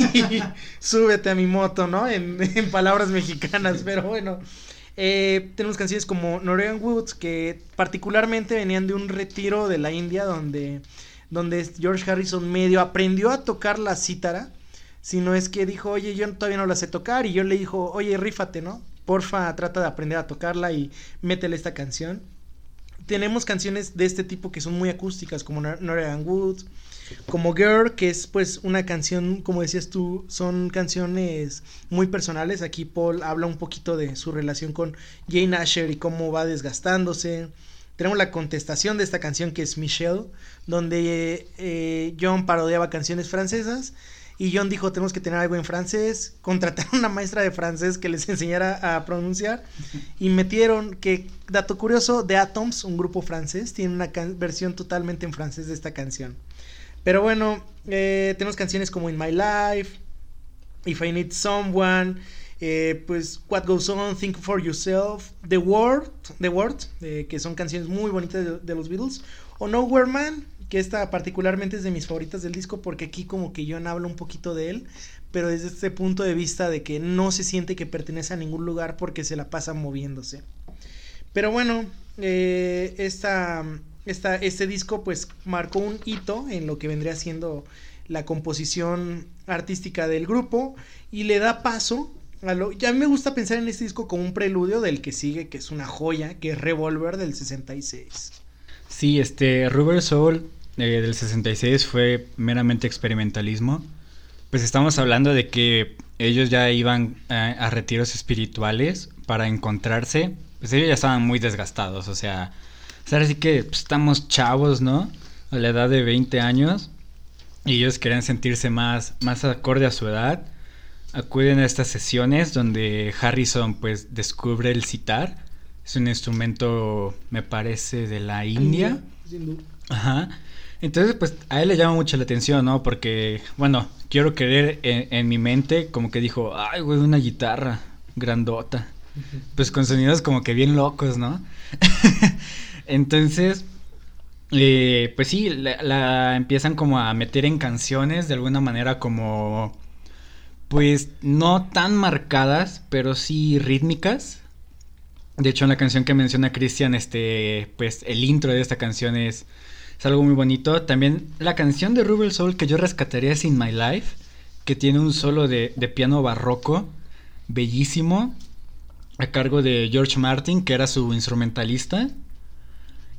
súbete a mi moto, ¿no? En palabras mexicanas, pero bueno. Tenemos canciones como Norwegian Woods, que particularmente venían de un retiro de la India, donde George Harrison medio aprendió a tocar la cítara. Si no es que dijo, oye, yo todavía no la sé tocar, y yo le dijo, oye, rífate, ¿no? Porfa, trata de aprender a tocarla y métele esta canción. Tenemos canciones de este tipo que son muy acústicas, como Northern Woods, como Girl, que es pues una canción, como decías tú, son canciones muy personales. Aquí Paul habla un poquito de su relación con Jane Asher y cómo va desgastándose. Tenemos la contestación de esta canción, que es Michelle, donde John parodiaba canciones francesas. y John dijo, tenemos que tener algo en francés, contrataron una maestra de francés que les enseñara a pronunciar, y metieron, que dato curioso, The Atoms, un grupo francés, tiene una versión totalmente en francés de esta canción. Pero bueno, tenemos canciones como In My Life, If I Need Someone, pues What Goes On, Think For Yourself, The World, que son canciones muy bonitas de los Beatles, o Nowhere Man, que esta particularmente es de mis favoritas del disco, porque aquí como que John habla un poquito de él, pero desde este punto de vista de que no se siente que pertenece a ningún lugar porque se la pasa moviéndose. Pero bueno, este disco pues marcó un hito en lo que vendría siendo la composición artística del grupo, y le da paso a lo... A mí me gusta pensar en este disco como un preludio del que sigue, que es una joya, que es Revolver del 66. Sí, Rubber Soul del 66 fue meramente experimentalismo. Pues estamos hablando de que ellos ya iban a retiros espirituales para encontrarse. Pues ellos ya estaban muy desgastados, o sea, ahora sí que pues, estamos chavos, ¿no? A la edad de 20 años. Y ellos querían sentirse más acorde a su edad. Acuden a estas sesiones donde Harrison pues descubre el sitar. Es un instrumento, me parece, de la India. Ajá. Entonces pues a él le llama mucho la atención, ¿no? Porque, bueno, quiero querer en mi mente, como que dijo, ay, güey, una guitarra grandota. Uh-huh. Pues con sonidos como que bien locos, ¿no? Entonces... pues sí, la empiezan como a meter en canciones de alguna manera como, pues no tan marcadas, pero sí rítmicas. De hecho, en la canción que menciona Cristian, pues el intro de esta canción es algo muy bonito. También la canción de Rubber Soul que yo rescataría es In My Life, que tiene un solo de piano barroco bellísimo a cargo de George Martin, que era su instrumentalista.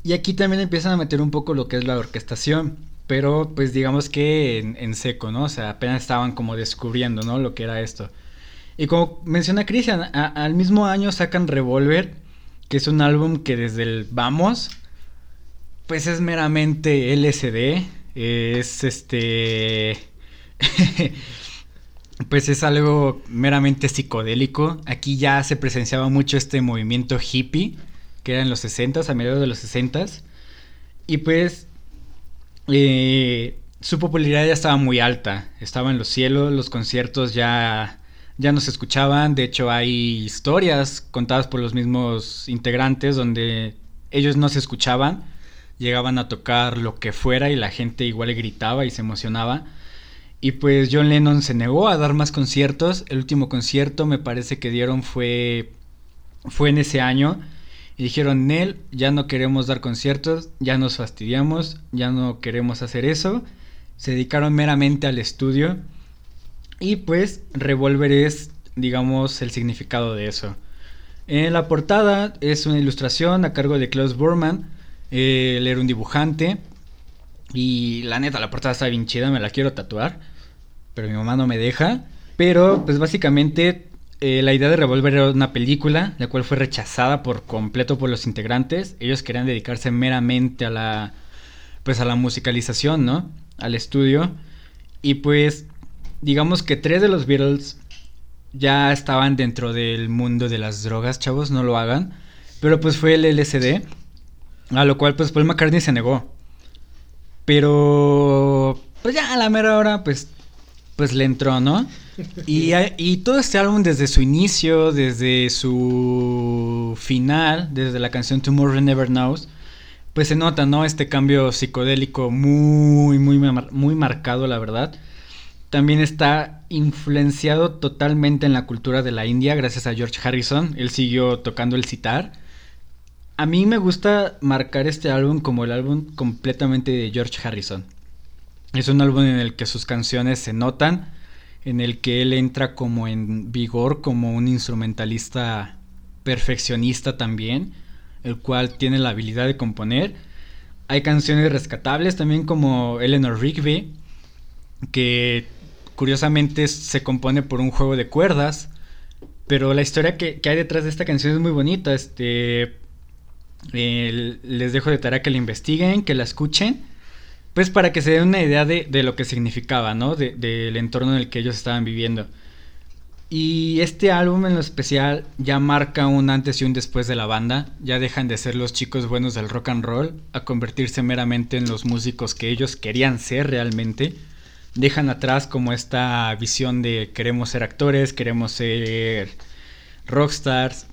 Y aquí también empiezan a meter un poco lo que es la orquestación, pero pues digamos que en seco, ¿no? O sea, apenas estaban como descubriendo, ¿no? Lo que era esto. Y como menciona Cristian, al mismo año sacan Revolver, que es un álbum que desde el vamos, pues es meramente LSD, es pues es algo meramente psicodélico. Aquí ya se presenciaba mucho este movimiento hippie, que era en los 60s, a mediados de los 60s, y pues su popularidad ya estaba muy alta, estaba en los cielos, los conciertos ya no se escuchaban. De hecho, hay historias contadas por los mismos integrantes donde ellos no se escuchaban, llegaban a tocar lo que fuera y la gente igual gritaba y se emocionaba. Y pues John Lennon se negó a dar más conciertos. El último concierto, me parece, que dieron fue en ese año. Y dijeron, Nel, ya no queremos dar conciertos, ya nos fastidiamos, ya no queremos hacer eso. Se dedicaron meramente al estudio. Y pues Revolver es, digamos, el significado de eso. En la portada es una ilustración a cargo de Klaus Burman. Él era un dibujante. Y la neta, la portada está bien chida, me la quiero tatuar, pero mi mamá no me deja. Pero pues básicamente... la idea de Revolver era una película, la cual fue rechazada por completo por los integrantes. Ellos querían dedicarse meramente a la musicalización, ¿no? Al estudio. Y pues digamos que 3 de los Beatles ya estaban dentro del mundo de las drogas, chavos, no lo hagan. Pero pues fue el LSD, a lo cual pues Paul McCartney se negó. Pero pues ya a la mera hora pues le entró, ¿no? Y todo este álbum, desde su inicio, desde su final, desde la canción Tomorrow Never Knows, pues se nota, ¿no? Este cambio psicodélico muy, muy, muy marcado, la verdad. También está influenciado totalmente en la cultura de la India, gracias a George Harrison. Él siguió tocando el sitar. A mí me gusta marcar este álbum como el álbum completamente de George Harrison. Es un álbum en el que sus canciones se notan, en el que él entra como en vigor, como un instrumentalista perfeccionista también, el cual tiene la habilidad de componer. Hay canciones rescatables también, como Eleanor Rigby, que curiosamente se compone por un juego de cuerdas, pero la historia que hay detrás de esta canción es muy bonita. Les dejo de tarea que la investiguen, que la escuchen. pues para que se den una idea de lo que significaba, ¿no? Del entorno en el que ellos estaban viviendo. Y este álbum en lo especial ya marca un antes y un después de la banda. Ya dejan de ser los chicos buenos del rock and roll a convertirse meramente en los músicos que ellos querían ser realmente. Dejan atrás como esta visión de queremos ser actores, queremos ser rockstars.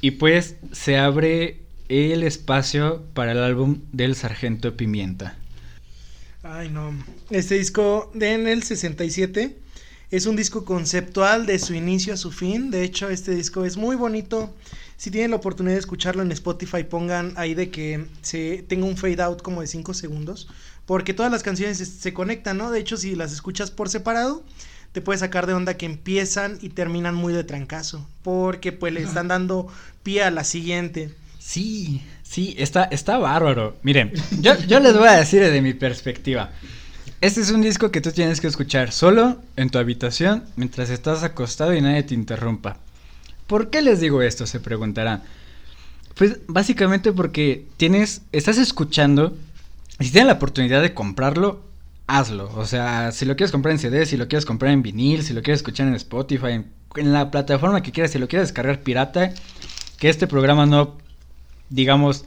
Y pues se abre el espacio para el álbum del Sargento Pimienta. Ay no, este disco de en el 67... es un disco conceptual de su inicio a su fin. De hecho, este disco es muy bonito. Si tienen la oportunidad de escucharlo en Spotify, pongan ahí de que se tenga un fade out como de 5 segundos. Porque todas las canciones se conectan, ¿no? De hecho, si las escuchas por separado, te puedes sacar de onda que empiezan y terminan muy de trancazo. Porque pues le están dando pie a la siguiente. Sí, está bárbaro. Miren, yo les voy a decir de mi perspectiva. Este es un disco que tú tienes que escuchar solo, en tu habitación, mientras estás acostado y nadie te interrumpa. ¿Por qué les digo esto?, se preguntarán. Pues básicamente porque estás escuchando, y si tienes la oportunidad de comprarlo, hazlo. O sea, si lo quieres comprar en CD, si lo quieres comprar en vinil, si lo quieres escuchar en Spotify, en la plataforma que quieras, si lo quieres descargar pirata, que este programa no, digamos,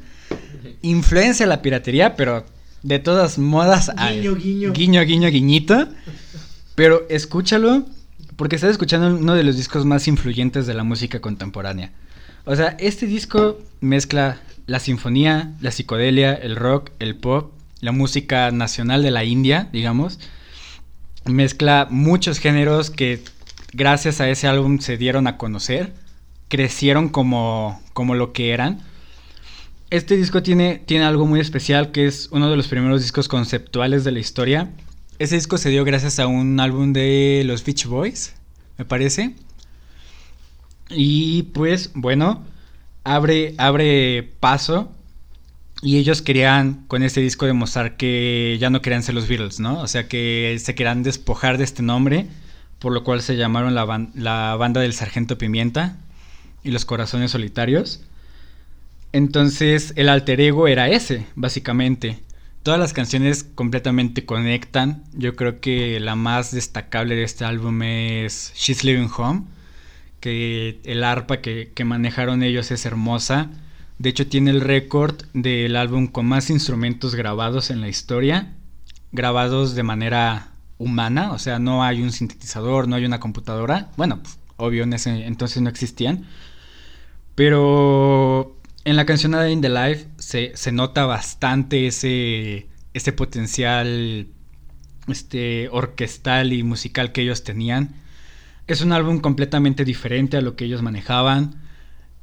influencia la piratería, pero... de todas modas, guiño, guiñito, pero escúchalo porque estás escuchando uno de los discos más influyentes de la música contemporánea. O sea, este disco mezcla la sinfonía, la psicodelia, el rock, el pop, la música nacional de la India, digamos. Mezcla muchos géneros que gracias a ese álbum se dieron a conocer, crecieron como lo que eran. Este disco tiene algo muy especial, que es uno de los primeros discos conceptuales de la historia. Ese disco se dio gracias a un álbum de los Beach Boys, me parece. Y pues, bueno, abre paso. Y ellos querían, con este disco, demostrar que ya no querían ser los Beatles, ¿no? O sea, que se querían despojar de este nombre, por lo cual se llamaron la banda del Sargento Pimienta y los Corazones Solitarios. Entonces el alter ego era ese, básicamente. Todas las canciones completamente conectan. Yo creo que la más destacable de este álbum es She's Leaving Home, que el arpa que manejaron ellos es hermosa. De hecho tiene el récord del álbum con más instrumentos grabados en la historia, grabados de manera humana. O sea, no hay un sintetizador, no hay una computadora. Bueno, pues, obvio, en ese entonces no existían. Pero... en la canción de In The Life se nota bastante ese potencial orquestal y musical que ellos tenían. Es un álbum completamente diferente a lo que ellos manejaban.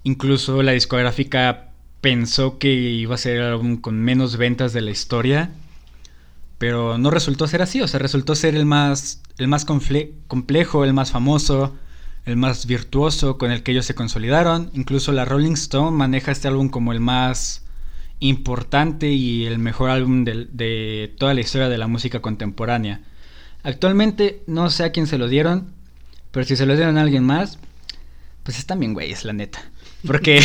Incluso la discográfica pensó que iba a ser el álbum con menos ventas de la historia, pero no resultó ser así. O sea, resultó ser el más complejo, el más famoso, el más virtuoso, con el que ellos se consolidaron. Incluso la Rolling Stone maneja este álbum como el más importante y el mejor álbum de toda la historia de la música contemporánea. Actualmente no sé a quién se lo dieron, pero si se lo dieron a alguien más, pues están bien güeyes, la neta, porque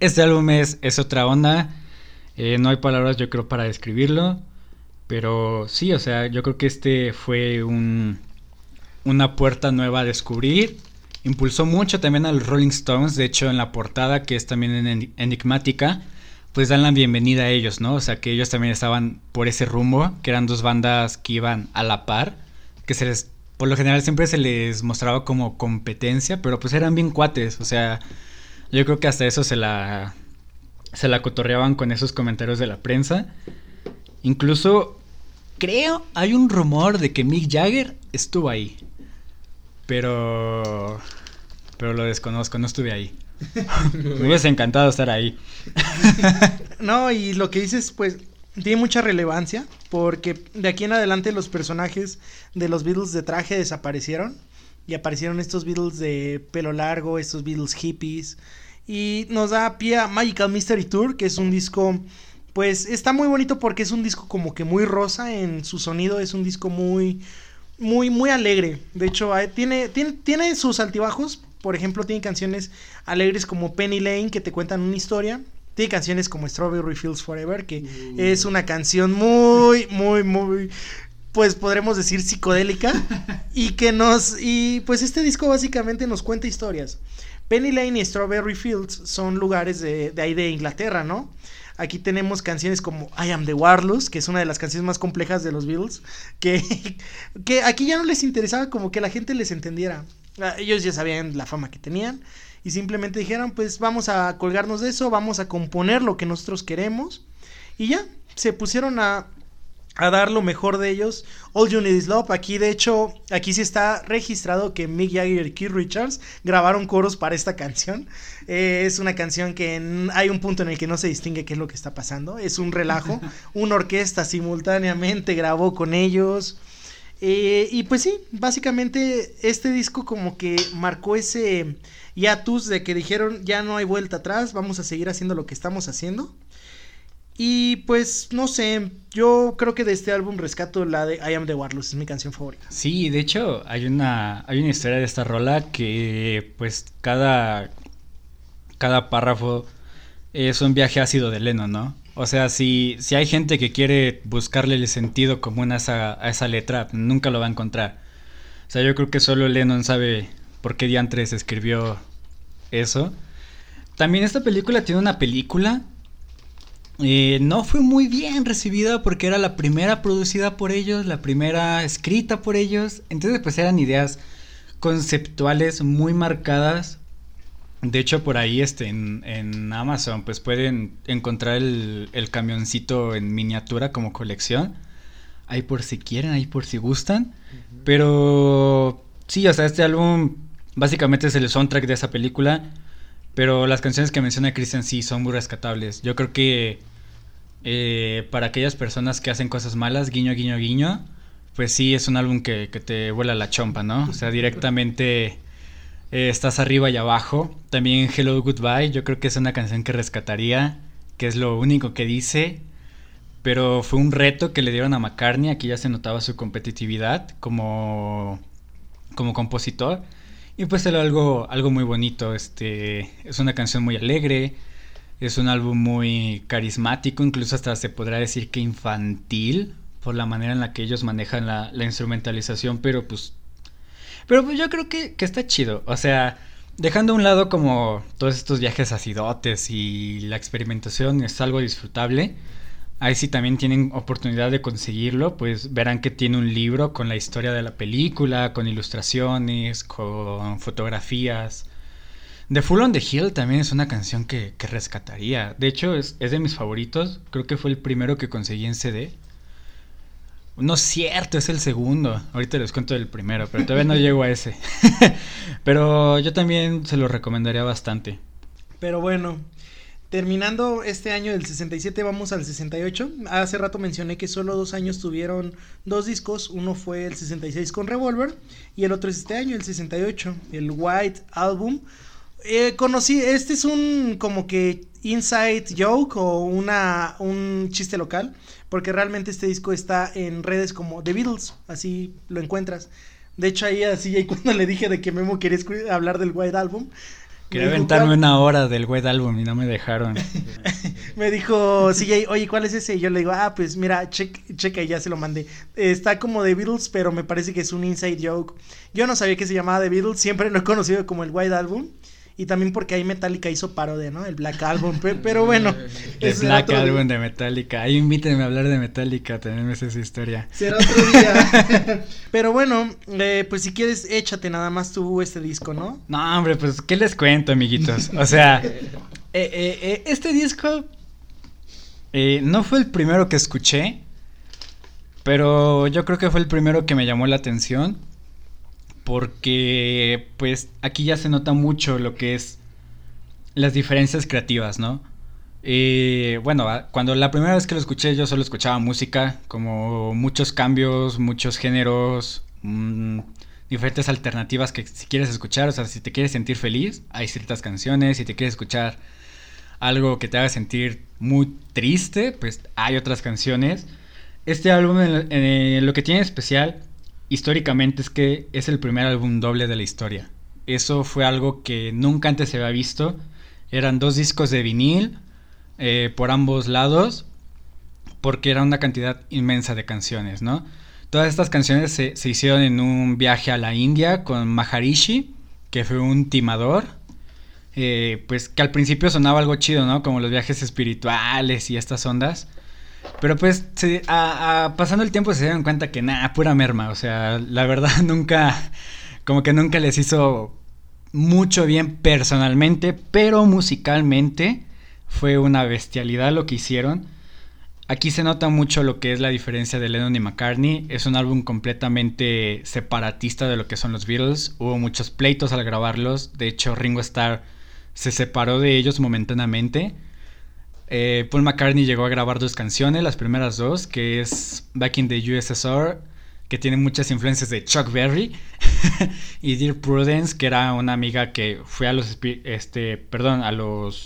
este álbum es otra onda. No hay palabras, yo creo, para describirlo, pero sí, o sea, yo creo que este fue una puerta nueva a descubrir. Impulsó mucho también a los Rolling Stones. De hecho, en la portada, que es también enigmática, pues dan la bienvenida a ellos, ¿no? O sea, que ellos también estaban por ese rumbo, que eran dos bandas que iban a la par, que por lo general siempre se les mostraba como competencia, pero pues eran bien cuates. O sea, yo creo que hasta eso se la cotorreaban con esos comentarios de la prensa. Incluso, creo, hay un rumor de que Mick Jagger estuvo ahí, pero lo desconozco, no estuve ahí. Me hubiese encantado estar ahí. No, y lo que dices pues tiene mucha relevancia, porque de aquí en adelante los personajes de los Beatles de traje desaparecieron y aparecieron estos Beatles de pelo largo, estos Beatles hippies, y nos da pie a Magical Mystery Tour, que es un disco, pues está muy bonito porque es un disco como que muy rosa en su sonido, es un disco muy... muy, muy alegre. De hecho, tiene sus altibajos. Por ejemplo, tiene canciones alegres como Penny Lane, que te cuentan una historia. Tiene canciones como Strawberry Fields Forever, que es una canción muy pues podremos decir psicodélica, y que pues este disco básicamente nos cuenta historias. Penny Lane y Strawberry Fields son lugares de ahí de Inglaterra, ¿no? Aquí tenemos canciones como I Am The Warlords, que es una de las canciones más complejas de los Beatles, que aquí ya no les interesaba como que la gente les entendiera. Ellos ya sabían la fama que tenían y simplemente dijeron, pues vamos a colgarnos de eso, vamos a componer lo que nosotros queremos, y ya, se pusieron a dar lo mejor de ellos. All You Need Is Love, aquí de hecho, aquí sí está registrado que Mick Jagger y Keith Richards grabaron coros para esta canción. Es una canción que hay un punto en el que no se distingue qué es lo que está pasando, es un relajo. Una orquesta simultáneamente grabó con ellos, y pues sí, básicamente este disco como que marcó ese hiatus de que dijeron, ya no hay vuelta atrás, vamos a seguir haciendo lo que estamos haciendo. Y pues, no sé, yo creo que de este álbum rescato la de I Am The Warlords, es mi canción favorita. Sí, de hecho, hay una historia de esta rola que, pues, cada párrafo es un viaje ácido de Lennon, ¿no? O sea, si hay gente que quiere buscarle el sentido común a esa letra, nunca lo va a encontrar. O sea, yo creo que solo Lennon sabe por qué diantres escribió eso. También esta película tiene una película... no fue muy bien recibida porque era la primera producida por ellos, la primera escrita por ellos. Entonces pues eran ideas conceptuales muy marcadas. De hecho por ahí en Amazon pues pueden encontrar el camioncito en miniatura como colección, ahí por si quieren, ahí por si gustan. Uh-huh. Pero sí, o sea, este álbum básicamente es el soundtrack de esa película. Pero las canciones que menciona Cristian sí son muy rescatables. Yo creo que para aquellas personas que hacen cosas malas, guiño, guiño, guiño, pues sí es un álbum que te vuela la chompa, ¿no? O sea, directamente estás arriba y abajo. También Hello Goodbye, yo creo que es una canción que rescataría, que es lo único que dice. Pero fue un reto que le dieron a McCartney, aquí ya se notaba su competitividad como compositor. Y pues era algo muy bonito, es una canción muy alegre, es un álbum muy carismático, incluso hasta se podrá decir que infantil, por la manera en la que ellos manejan la instrumentalización, pero pues yo creo que está chido, o sea, dejando a un lado como todos estos viajes acidotes y la experimentación es algo disfrutable. Ahí sí también tienen oportunidad de conseguirlo, pues verán que tiene un libro con la historia de la película, con ilustraciones, con fotografías. The Fool on the Hill también es una canción que rescataría. De hecho, es de mis favoritos. Creo que fue el primero que conseguí en CD. No es cierto, es el segundo. Ahorita les cuento del primero, pero todavía no llego a ese. Pero yo también se lo recomendaría bastante. Pero bueno... Terminando este año del 67 vamos al 68, hace rato mencioné que solo 2 años tuvieron 2 discos, uno fue el 66 con Revolver y el otro es este año, el 68, el White Album. Este es un como que inside joke o un chiste local, porque realmente este disco está en redes como The Beatles, así lo encuentras. De hecho ahí así y cuando le dije de que Memo quería hablar del White Album... Quería aventarme una hora del White Album y no me dejaron. Me dijo CJ, oye, ¿cuál es ese? Y yo le digo, pues mira, checa y ya se lo mandé. Está como The Beatles, pero me parece que es un inside joke. Yo no sabía que se llamaba The Beatles, siempre lo he conocido como el White Album. Y también porque ahí Metallica hizo parodia, ¿no? El Black Album, pero bueno. El Black Album de Metallica. Ahí invítenme a hablar de Metallica, también me sé esa historia. Será otro día. Pero bueno, pues si quieres, échate nada más tú este disco, ¿no? No, hombre, pues, ¿qué les cuento, amiguitos? O sea, este disco no fue el primero que escuché, pero yo creo que fue el primero que me llamó la atención. Porque pues aquí ya se nota mucho lo que es las diferencias creativas, ¿no? Bueno, cuando la primera vez que lo escuché yo solo escuchaba música, como muchos cambios, muchos géneros, diferentes alternativas que si quieres escuchar, o sea, si te quieres sentir feliz, hay ciertas canciones, si te quieres escuchar algo que te haga sentir muy triste, pues hay otras canciones. Este álbum, lo que tiene especial... históricamente es que es el primer álbum doble de la historia. Eso fue algo que nunca antes se había visto. Eran 2 discos de vinil por ambos lados, porque era una cantidad inmensa de canciones, ¿no? Todas estas canciones se hicieron en un viaje a la India con Maharishi, que fue un timador, pues que al principio sonaba algo chido, ¿no? Como los viajes espirituales y estas ondas, pero pues pasando el tiempo se dieron cuenta que nada, pura merma, o sea, la verdad nunca les hizo mucho bien personalmente, pero musicalmente fue una bestialidad lo que hicieron. Aquí se nota mucho lo que es la diferencia de Lennon y McCartney. Es un álbum completamente separatista de lo que son los Beatles. Hubo muchos pleitos al grabarlos. De hecho, Ringo Starr se separó de ellos momentáneamente. Paul McCartney llegó a grabar dos canciones, las primeras dos, que es Back in the USSR, que tiene muchas influencias de Chuck Berry, y Dear Prudence, que era una amiga que fue a los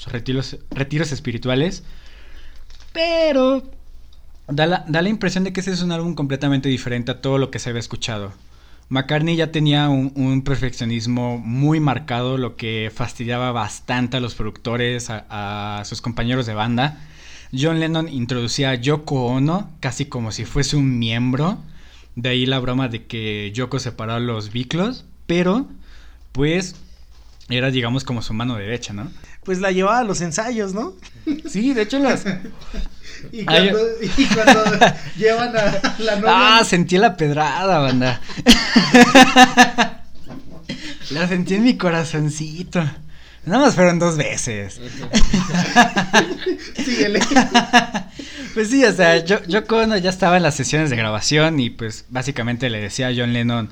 retiros espirituales. Pero da la impresión de que ese es un álbum completamente diferente a todo lo que se había escuchado. McCartney ya tenía un perfeccionismo muy marcado, lo que fastidiaba bastante a los productores, a sus compañeros de banda. John Lennon introducía a Yoko Ono casi como si fuese un miembro. De ahí la broma de que Yoko separó a los Beatles, pero pues era, digamos, como su mano derecha, ¿no? Pues la llevaba a los ensayos, ¿no? Sí, de hecho las... y cuando llevan a la novia... Ah, sentí la pedrada, banda. La sentí en mi corazoncito. Nada más fueron 2 veces. Síguele. Pues sí, o sea, Yoko Ono ya estaba en las sesiones de grabación y pues básicamente le decía a John Lennon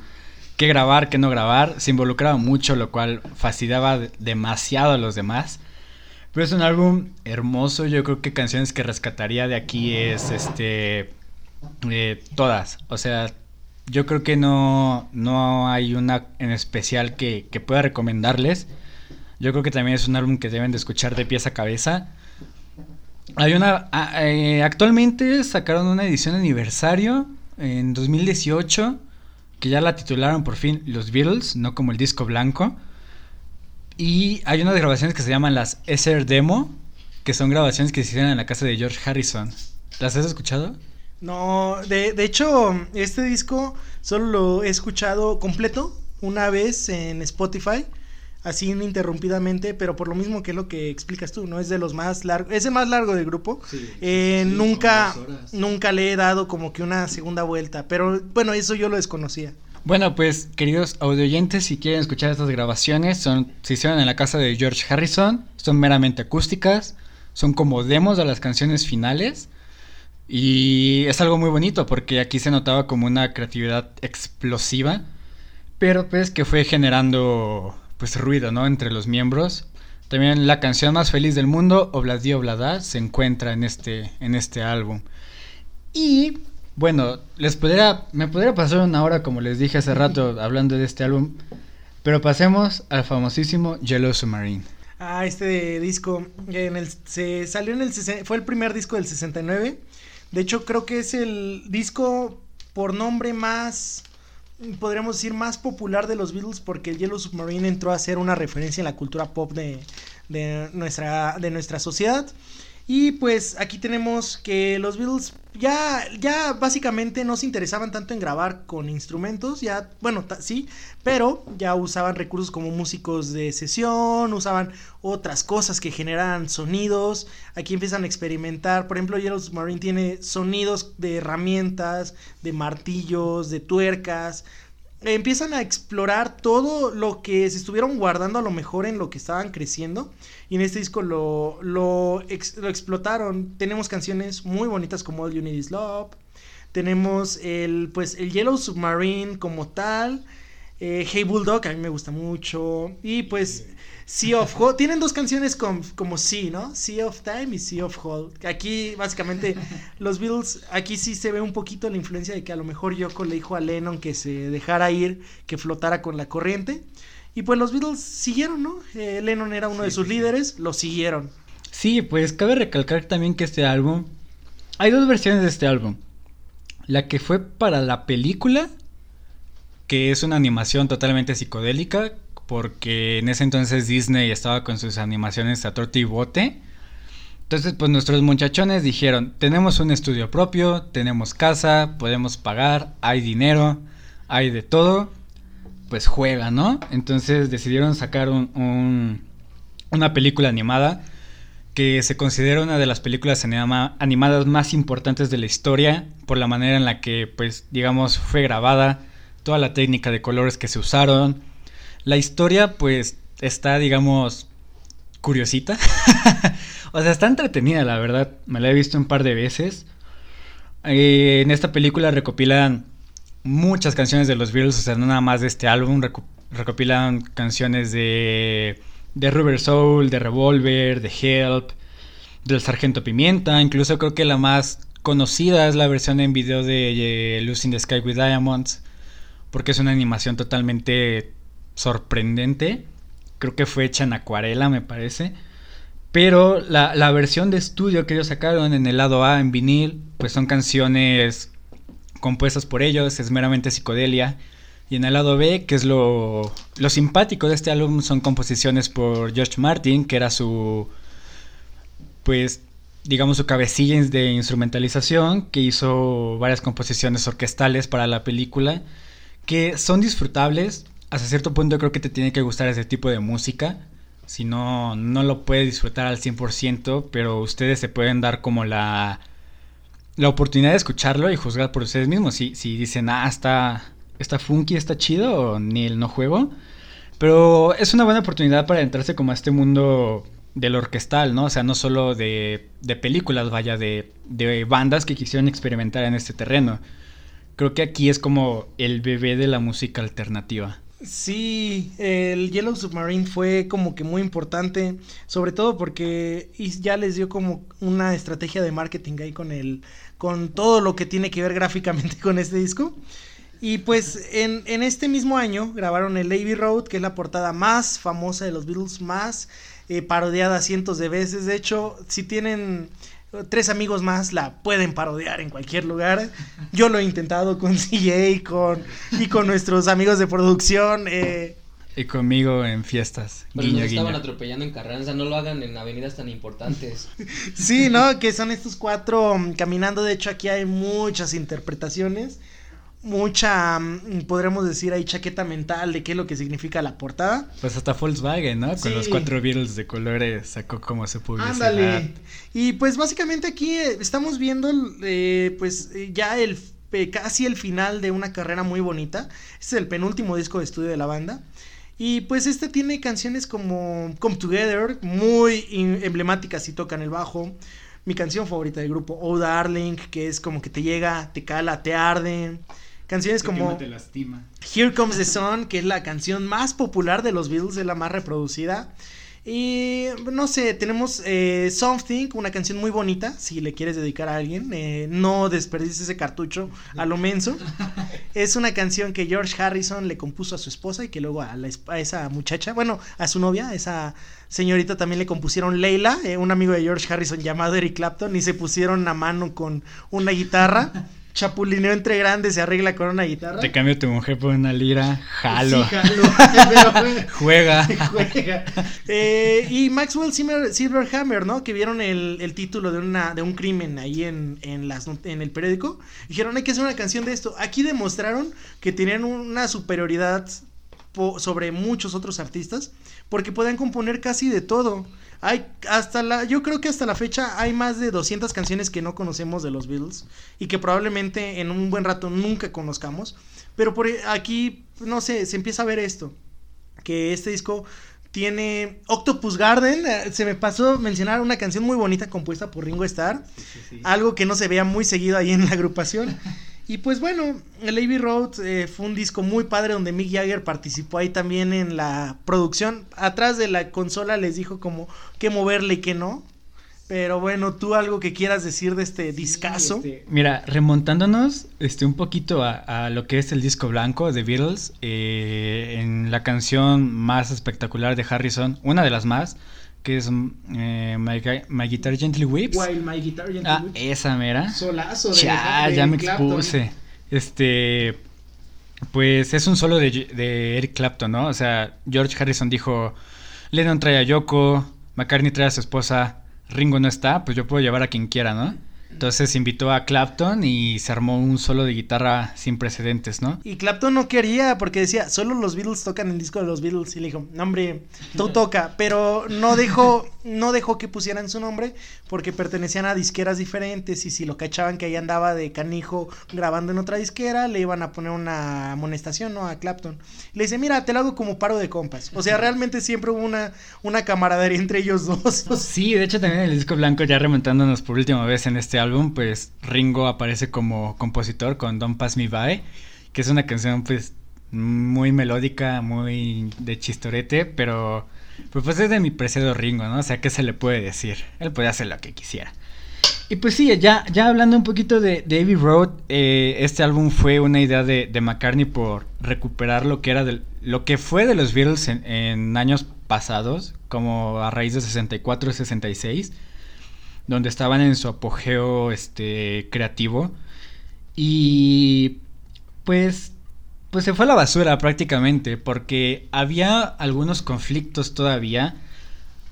qué grabar, qué no grabar. Se involucraba mucho, lo cual fastidiaba demasiado a los demás. Pero es un álbum hermoso. Yo creo que canciones que rescataría de aquí es todas. O sea, yo creo que no hay una en especial que pueda recomendarles. Yo creo que también es un álbum que deben de escuchar de pies a cabeza. Hay una actualmente sacaron una edición aniversario en 2018 que ya la titularon por fin Los Beatles, no como el disco blanco. Y hay unas grabaciones que se llaman las SR Demo, que son grabaciones que se hicieron en la casa de George Harrison. ¿Las has escuchado? No, de hecho, este disco solo lo he escuchado completo una vez en Spotify, así ininterrumpidamente, pero por lo mismo que es lo que explicas tú, ¿no? Es de los más largos, es el más largo del grupo. Sí, sí, nunca le he dado como que una segunda vuelta, pero bueno, eso yo lo desconocía. Bueno, pues, queridos audioyentes, si quieren escuchar estas grabaciones, se hicieron en la casa de George Harrison, son meramente acústicas, son como demos de las canciones finales, y es algo muy bonito, porque aquí se notaba como una creatividad explosiva, pero pues que fue generando, pues, ruido, ¿no?, entre los miembros. También la canción más feliz del mundo, Obladi Oblada, se encuentra en este álbum. Y... bueno, me podría pasar una hora, como les dije hace rato, hablando de este álbum, pero pasemos al famosísimo Yellow Submarine. Ah, este disco se salió fue el primer disco del 69. De hecho, creo que es el disco por nombre más, podríamos decir, más popular de los Beatles, porque el Yellow Submarine entró a ser una referencia en la cultura pop de nuestra sociedad. Y pues aquí tenemos que los Beatles ya básicamente no se interesaban tanto en grabar con instrumentos, sí, pero ya usaban recursos como músicos de sesión, usaban otras cosas que generan sonidos. Aquí empiezan a experimentar, por ejemplo, Yellow Submarine tiene sonidos de herramientas, de martillos, de tuercas. Empiezan a explorar todo lo que se estuvieron guardando a lo mejor en lo que estaban creciendo, y en este disco lo explotaron. Tenemos canciones muy bonitas como All You Need Is Love, tenemos el Yellow Submarine como tal, Hey Bulldog, a mí me gusta mucho, y pues Sea of Gold. Tienen 2 canciones como Sea, ¿no? Sea of Time y Sea of Gold. Aquí básicamente los Beatles, aquí sí se ve un poquito la influencia de que a lo mejor Yoko le dijo a Lennon que se dejara ir, que flotara con la corriente, y pues los Beatles siguieron, ¿no? Lennon era uno de sus líderes, lo siguieron. Sí, pues cabe recalcar también que este álbum, hay 2 versiones de este álbum, la que fue para la película, que es una animación totalmente psicodélica, porque en ese entonces Disney estaba con sus animaciones a torta y bote, Entonces, pues nuestros muchachones dijeron, tenemos un estudio propio, tenemos casa, podemos pagar, hay dinero, hay de todo, pues juega, ¿no? Entonces decidieron sacar una película animada que se considera una de las películas animadas más importantes de la historia por la manera en la que, pues, digamos, fue grabada, toda la técnica de colores que se usaron. La historia, pues, está, digamos, curiosita. O sea, está entretenida, la verdad. Me la he visto un par de veces. En esta película recopilan muchas canciones de los Beatles. O sea, no nada más de este álbum. Recopilan canciones de Rubber Soul, de Revolver, de Help, del Sargento Pimienta. Incluso creo que la más conocida es la versión en video de Lucy in the Sky with Diamonds, porque es una animación totalmente sorprendente. Creo que fue hecha en acuarela, me parece. Pero la versión de estudio que ellos sacaron en el lado A, en vinil, pues son canciones compuestas por ellos, es meramente psicodelia. Y en el lado B, que es lo simpático de este álbum, son composiciones por George Martin, que era su, pues, digamos, su cabecilla de instrumentalización, que hizo varias composiciones orquestales para la película, que son disfrutables. Hasta cierto punto creo que te tiene que gustar ese tipo de música. Si no, no lo puede disfrutar al 100%, pero ustedes se pueden dar como la oportunidad de escucharlo y juzgar por ustedes mismos. Si dicen, está funky, está chido, o ni el no juego. Pero es una buena oportunidad para adentrarse como a este mundo del orquestal, ¿no? O sea, no solo de películas, vaya, de bandas que quisieron experimentar en este terreno. Creo que aquí es como el bebé de la música alternativa. Sí, el Yellow Submarine fue como que muy importante, sobre todo porque ya les dio como una estrategia de marketing ahí con todo lo que tiene que ver gráficamente con este disco. Y pues en este mismo año grabaron el Abbey Road, que es la portada más famosa de los Beatles, más parodiada cientos de veces. De hecho, si tienen 3 amigos más, la pueden parodiar en cualquier lugar. Yo lo he intentado con CJ, y con nuestros amigos de producción. Y conmigo en fiestas. Pero guiño, nos estaban atropellando en Carranza, no lo hagan en avenidas tan importantes. Sí, ¿no? Que son estos 4 caminando. De hecho, aquí hay muchas interpretaciones. Mucha, podremos decir ahí, chaqueta mental de qué es lo que significa la portada. Pues hasta Volkswagen, ¿no? Con sí. Los 4 Beatles de colores sacó como su publicidad. Ándale. Y pues básicamente aquí estamos viendo pues ya casi el final de una carrera muy bonita. Este es el penúltimo disco de estudio de la banda. Y pues este tiene canciones como Come Together, muy emblemáticas si tocan el bajo. Mi canción favorita del grupo, Oh Darling, que es como que te llega, te cala, te arde. Canciones como te lastima. Here Comes the Sun, que es la canción más popular de los Beatles, es la más reproducida. Y no sé, tenemos Something, una canción muy bonita, si le quieres dedicar a alguien, no desperdices ese cartucho a lo menso. Es una canción que George Harrison le compuso a su esposa y que luego a esa muchacha, bueno, a su novia, esa señorita también le compusieron Leila, un amigo de George Harrison llamado Eric Clapton, y se pusieron a mano con una guitarra. Chapulineo entre grandes, se arregla con una guitarra. Te cambio tu mujer por una lira, jalo. Sí, jalo. Juega. Y Maxwell Silverhammer, ¿no? Que vieron el título de un crimen ahí en el periódico. Dijeron, hay que hacer una canción de esto. Aquí demostraron que tenían una superioridad sobre muchos otros artistas, porque podían componer casi de todo. Yo creo que hasta la fecha hay más de 200 canciones que no conocemos de los Beatles y que probablemente en un buen rato nunca conozcamos, pero por aquí, no sé, se empieza a ver esto, que este disco tiene Octopus Garden. Se me pasó mencionar una canción muy bonita compuesta por Ringo Starr, sí. Algo que no se veía muy seguido ahí en la agrupación. Y pues bueno, el Abbey Road fue un disco muy padre donde Mick Jagger participó ahí también en la producción. Atrás de la consola les dijo como qué moverle y qué no. Pero bueno, tú algo que quieras decir de este discazo. Mira, remontándonos un poquito a lo que es el disco blanco de Beatles, en la canción más espectacular de Harrison, una de las más, que es My Guitar Gently Weeps. While My Guitar Gently Weeps. Esa mera. Solazo. Ya me expuse. Pues es un solo de Eric Clapton, ¿no? O sea, George Harrison dijo, Lennon trae a Yoko, McCartney trae a su esposa, Ringo no está, pues yo puedo llevar a quien quiera, ¿no? Entonces invitó a Clapton y se armó un solo de guitarra sin precedentes, ¿no? Y Clapton no quería porque decía, solo los Beatles tocan el disco de los Beatles. Y le dijo, no hombre, tú toca. Pero no dejó que pusieran su nombre porque pertenecían a disqueras diferentes. Y si lo cachaban que ahí andaba de canijo grabando en otra disquera, le iban a poner una amonestación, ¿no? A Clapton. Le dice, mira, te lo hago como paro de compas. O sea, realmente siempre hubo una camaradería entre ellos dos. Sí, de hecho también el disco blanco, ya remontándonos por última vez en este álbum, pues Ringo aparece como compositor con Don't Pass Me By, que es una canción pues muy melódica, muy de chistorete, pero pues es de mi preciado Ringo, ¿no? O sea, ¿qué se le puede decir? Él podía hacer lo que quisiera. Y pues sí, ya hablando un poquito de Abbey Road, este álbum fue una idea de McCartney por recuperar lo que era lo que fue de los Beatles en años pasados, como a raíz de 64 y 66. Donde estaban en su apogeo creativo. Y pues se fue a la basura prácticamente, porque había algunos conflictos todavía.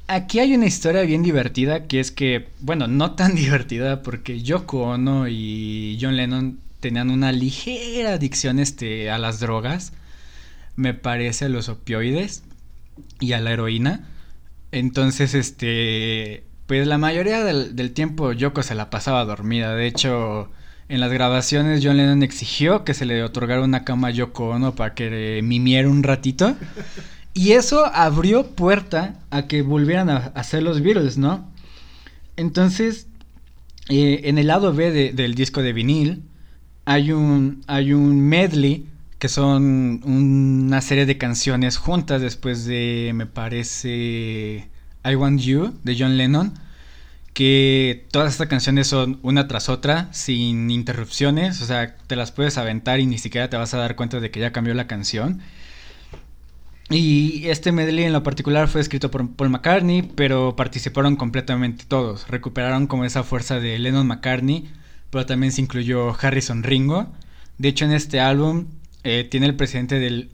Aquí hay una historia bien divertida, que es que, bueno, no tan divertida, porque Yoko Ono y John Lennon tenían una ligera adicción a las drogas, me parece, a los opioides y a la heroína. Entonces, pues la mayoría del tiempo Yoko se la pasaba dormida. De hecho, en las grabaciones John Lennon exigió que se le otorgara una cama a Yoko Ono para que mimiera un ratito. Y eso abrió puerta a que volvieran a hacer los Beatles, ¿no? Entonces, en el lado B del disco de vinil hay un medley que son una serie de canciones juntas después de, me parece, I Want You de John Lennon, que todas estas canciones son una tras otra sin interrupciones, o sea, te las puedes aventar y ni siquiera te vas a dar cuenta de que ya cambió la canción. Y este medley en lo particular fue escrito por Paul McCartney, pero participaron completamente todos, recuperaron como esa fuerza de Lennon-McCartney, pero también se incluyó Harrison-Ringo. De hecho, en este álbum tiene el precedente del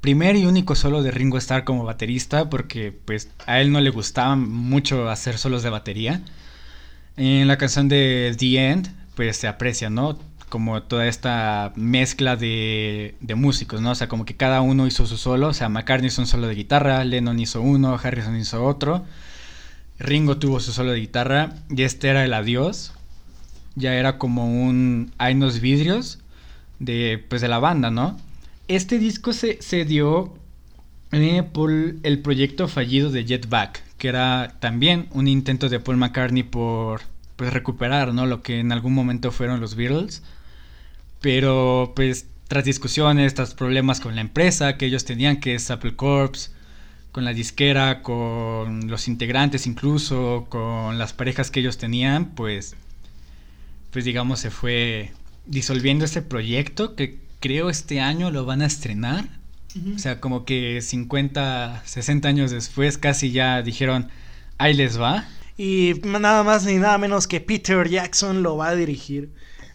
primer y único solo de Ringo Starr como baterista, porque pues a él no le gustaba mucho hacer solos de batería. En la canción de The End pues se aprecia, ¿no? Como toda esta mezcla de músicos, ¿no? O sea, como que cada uno hizo su solo. O sea, McCartney hizo un solo de guitarra, Lennon hizo uno, Harrison hizo otro, Ringo tuvo su solo de guitarra, y este era el adiós. Ya era como un hay unos vidrios de la banda, ¿no? Este disco se dio por el proyecto fallido de Get Back, que era también un intento de Paul McCartney por pues recuperar, ¿no?, lo que en algún momento fueron los Beatles. Pero pues tras discusiones, tras problemas con la empresa que ellos tenían, que es Apple Corps, con la disquera, con los integrantes, incluso con las parejas que ellos tenían, pues digamos se fue disolviendo este proyecto, que creo este año lo van a estrenar. Uh-huh. O sea, como que 50, 60 años después casi ya dijeron, ahí les va. Y nada más ni nada menos que Peter Jackson lo va a dirigir,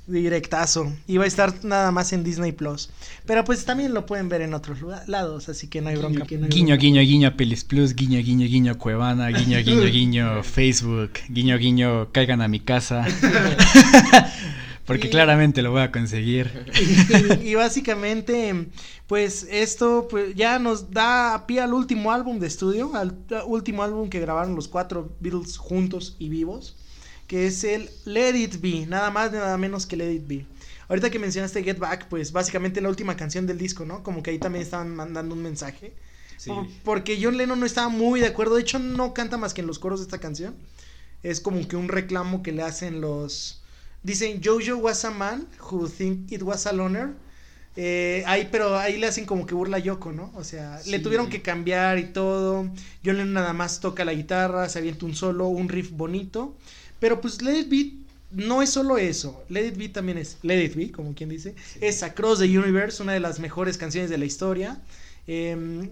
directazo, y va a estar nada más en Disney Plus. Pero pues también lo pueden ver en otros lados, así que no hay bronca. Guiño, guiño, guiño, Pelis Plus, guiño, guiño, guiño, Cuevana, guiño, guiño, guiño, Facebook, guiño, guiño, caigan a mi casa. Porque claramente lo voy a conseguir. Y básicamente, pues esto pues ya nos da pie al último álbum de estudio, al último álbum que grabaron los cuatro Beatles juntos y vivos, que es el Let It Be, nada más nada menos que Let It Be. Ahorita que mencionaste Get Back, pues básicamente la última canción del disco, ¿no? Como que ahí también estaban mandando un mensaje. Sí. Porque John Lennon no estaba muy de acuerdo, de hecho no canta más que en los coros de esta canción. Es como que un reclamo que le hacen los... Dicen, Jojo was a man who think it was a loner. Pero ahí le hacen como que burla a Yoko, ¿no? O sea, sí, le tuvieron que cambiar y todo. John Lennon nada más toca la guitarra, se avienta un solo, un riff bonito. Pero pues Let It Be no es solo eso. Let It Be también es Let It Be, como quien dice. Sí. Es Across the Universe, una de las mejores canciones de la historia.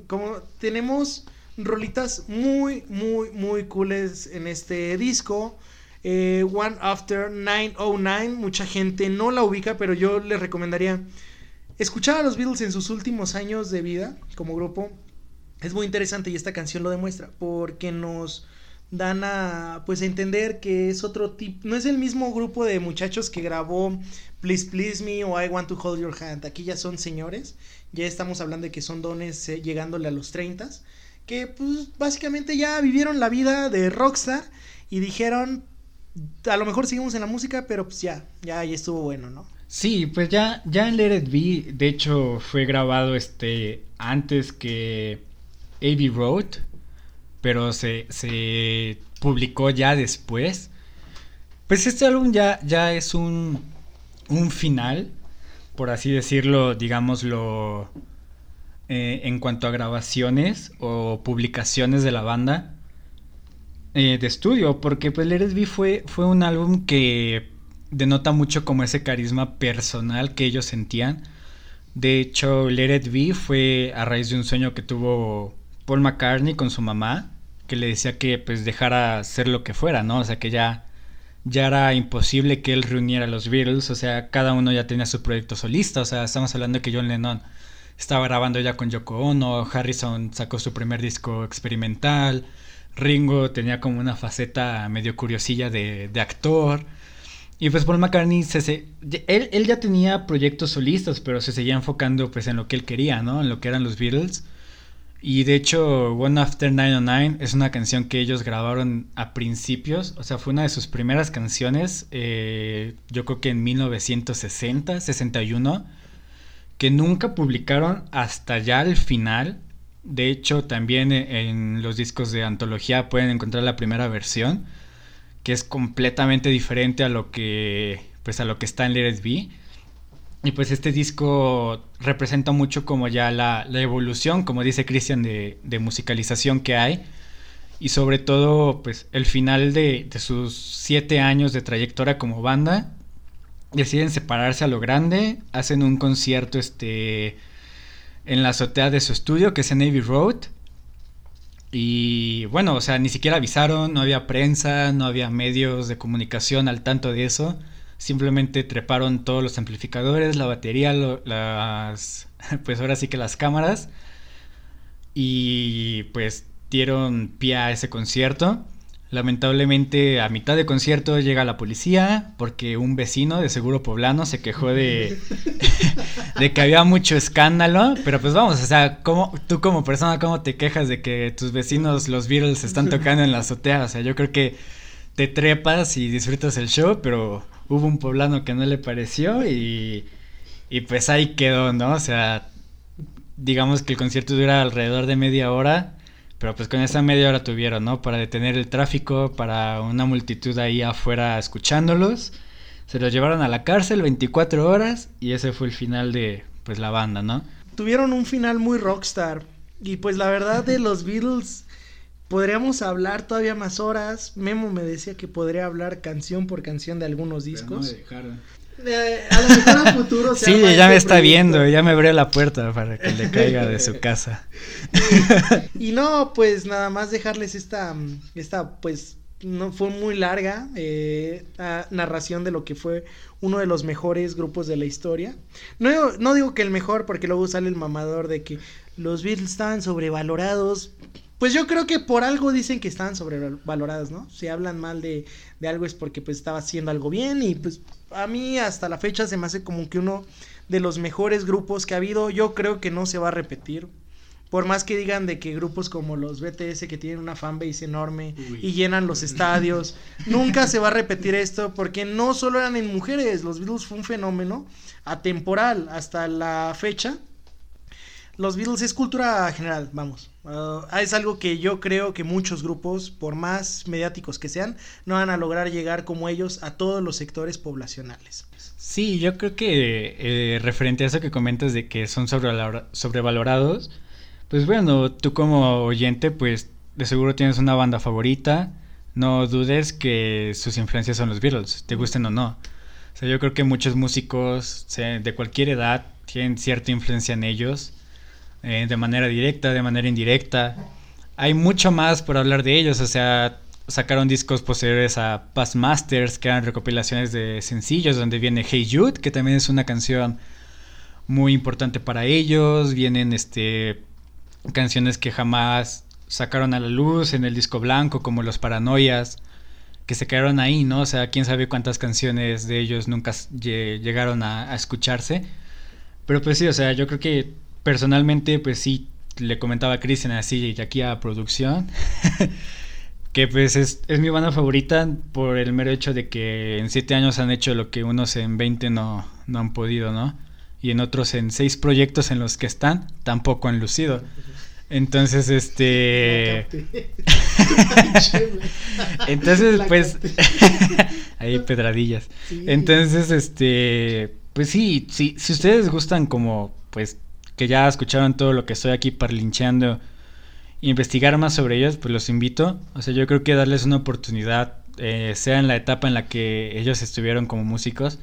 Como tenemos rolitas muy, muy, muy cooles en este disco. One After 909, mucha gente no la ubica, pero yo les recomendaría escuchar a los Beatles en sus últimos años de vida como grupo. Es muy interesante y esta canción lo demuestra, porque nos dan a pues entender que es otro tipo, no es el mismo grupo de muchachos que grabó Please Please Me o I Want to Hold Your Hand. Aquí ya son señores, ya estamos hablando de que son dones llegándole a los 30s, que pues básicamente ya vivieron la vida de rockstar y dijeron, a lo mejor seguimos en la música, pero pues ya estuvo bueno, ¿no? Sí, pues ya en Let It Be, de hecho fue grabado antes que Abbey Road, pero se publicó ya después. Pues este álbum ya es un final, por así decirlo, digámoslo, en cuanto a grabaciones o publicaciones de la banda de estudio, porque pues Let It Be fue un álbum que denota mucho como ese carisma personal que ellos sentían. De hecho, Let It Be fue a raíz de un sueño que tuvo Paul McCartney con su mamá, que le decía que pues dejara ser lo que fuera, ¿no? O sea, que ya era imposible que él reuniera a los Beatles, o sea, cada uno ya tenía su proyecto solista, o sea, estamos hablando que John Lennon estaba grabando ya con Yoko Ono, Harrison sacó su primer disco experimental, Ringo tenía como una faceta medio curiosilla de actor. Y pues Paul McCartney, él ya tenía proyectos solistas, pero se seguía enfocando pues en lo que él quería, ¿no? En lo que eran los Beatles. Y de hecho, One After 909 es una canción que ellos grabaron a principios. O sea, fue una de sus primeras canciones, yo creo que en 1960, 61, que nunca publicaron hasta ya el final. De hecho, también en los discos de antología pueden encontrar la primera versión, que es completamente diferente a lo que pues a lo que está en Let It Be. Y pues este disco representa mucho como ya la evolución, como dice Cristian, de musicalización que hay, y sobre todo pues el final de sus 7 años de trayectoria como banda. Deciden separarse a lo grande, hacen un concierto en la azotea de su estudio, que es en Abbey Road. Y bueno, o sea, ni siquiera avisaron, no había prensa, no había medios de comunicación al tanto de eso. Simplemente treparon todos los amplificadores, la batería, pues ahora sí que las cámaras. Y pues dieron pie a ese concierto. Lamentablemente a mitad de concierto llega la policía, porque un vecino de seguro poblano se quejó de que había mucho escándalo. Pero pues vamos, o sea, tú como persona, ¿cómo te quejas de que tus vecinos, los Beatles, están tocando en la azotea? O sea, yo creo que te trepas y disfrutas el show, pero hubo un poblano que no le pareció y pues ahí quedó, ¿no? O sea, digamos que el concierto dura alrededor de media hora, pero pues con esa media hora tuvieron, ¿no? Para detener el tráfico, para una multitud ahí afuera escuchándolos. Se los llevaron a la cárcel 24 horas y ese fue el final de, pues, la banda, ¿no? Tuvieron un final muy rockstar y pues la verdad de los Beatles podríamos hablar todavía más horas. Memo me decía que podría hablar canción por canción de algunos discos. Pero no me dejaron. A lo mejor a futuro se sí, ya me está viendo, ya me abrió la puerta para que le caiga de su casa. Y no, pues nada más dejarles esta pues no fue muy larga narración de lo que fue uno de los mejores grupos de la historia. No digo que el mejor, porque luego sale el mamador de que los Beatles estaban sobrevalorados. Pues yo creo que por algo dicen que estaban sobrevalorados, ¿no? Si hablan mal de algo es porque pues estaba haciendo algo bien. Y pues a mí hasta la fecha se me hace como que uno de los mejores grupos que ha habido. Yo creo que no se va a repetir. Por más que digan de que grupos como los BTS, que tienen una fanbase enorme y llenan los estadios, nunca se va a repetir esto, porque no solo eran en mujeres. Los Beatles fue un fenómeno atemporal hasta la fecha. Los Beatles es cultura general, vamos. Es algo que yo creo que muchos grupos, por más mediáticos que sean, no van a lograr llegar como ellos a todos los sectores poblacionales. Sí, yo creo que referente a eso que comentas de que son sobrevalorados, pues bueno, tú como oyente, pues de seguro tienes una banda favorita. No dudes que sus influencias son los Beatles, te gusten o no. O sea, yo creo que muchos músicos de cualquier edad tienen cierta influencia en ellos. De manera directa, de manera indirecta. Hay mucho más por hablar de ellos. O sea, sacaron discos posteriores a Past Masters, que eran recopilaciones de sencillos, donde viene Hey Jude, que también es una canción muy importante para ellos. Vienen canciones que jamás sacaron a la luz en el disco blanco, como Los Paranoias, que se quedaron ahí, ¿no? O sea, quién sabe cuántas canciones de ellos nunca llegaron a escucharse. Pero pues sí, o sea, yo creo que personalmente, pues sí, le comentaba a Cristian así, y aquí a producción, que pues es mi banda favorita por el mero hecho de que en 7 años han hecho lo que unos en 20 no han podido, ¿no? Y en otros en 6 proyectos en los que están, tampoco han lucido. Entonces, entonces, pues, ahí pedradillas. Entonces, pues sí, si ustedes gustan, como, pues, que ya escucharon todo lo que estoy aquí parlincheando, investigar más sobre ellos, pues los invito. O sea, yo creo que darles una oportunidad, sea en la etapa en la que ellos estuvieron como músicos,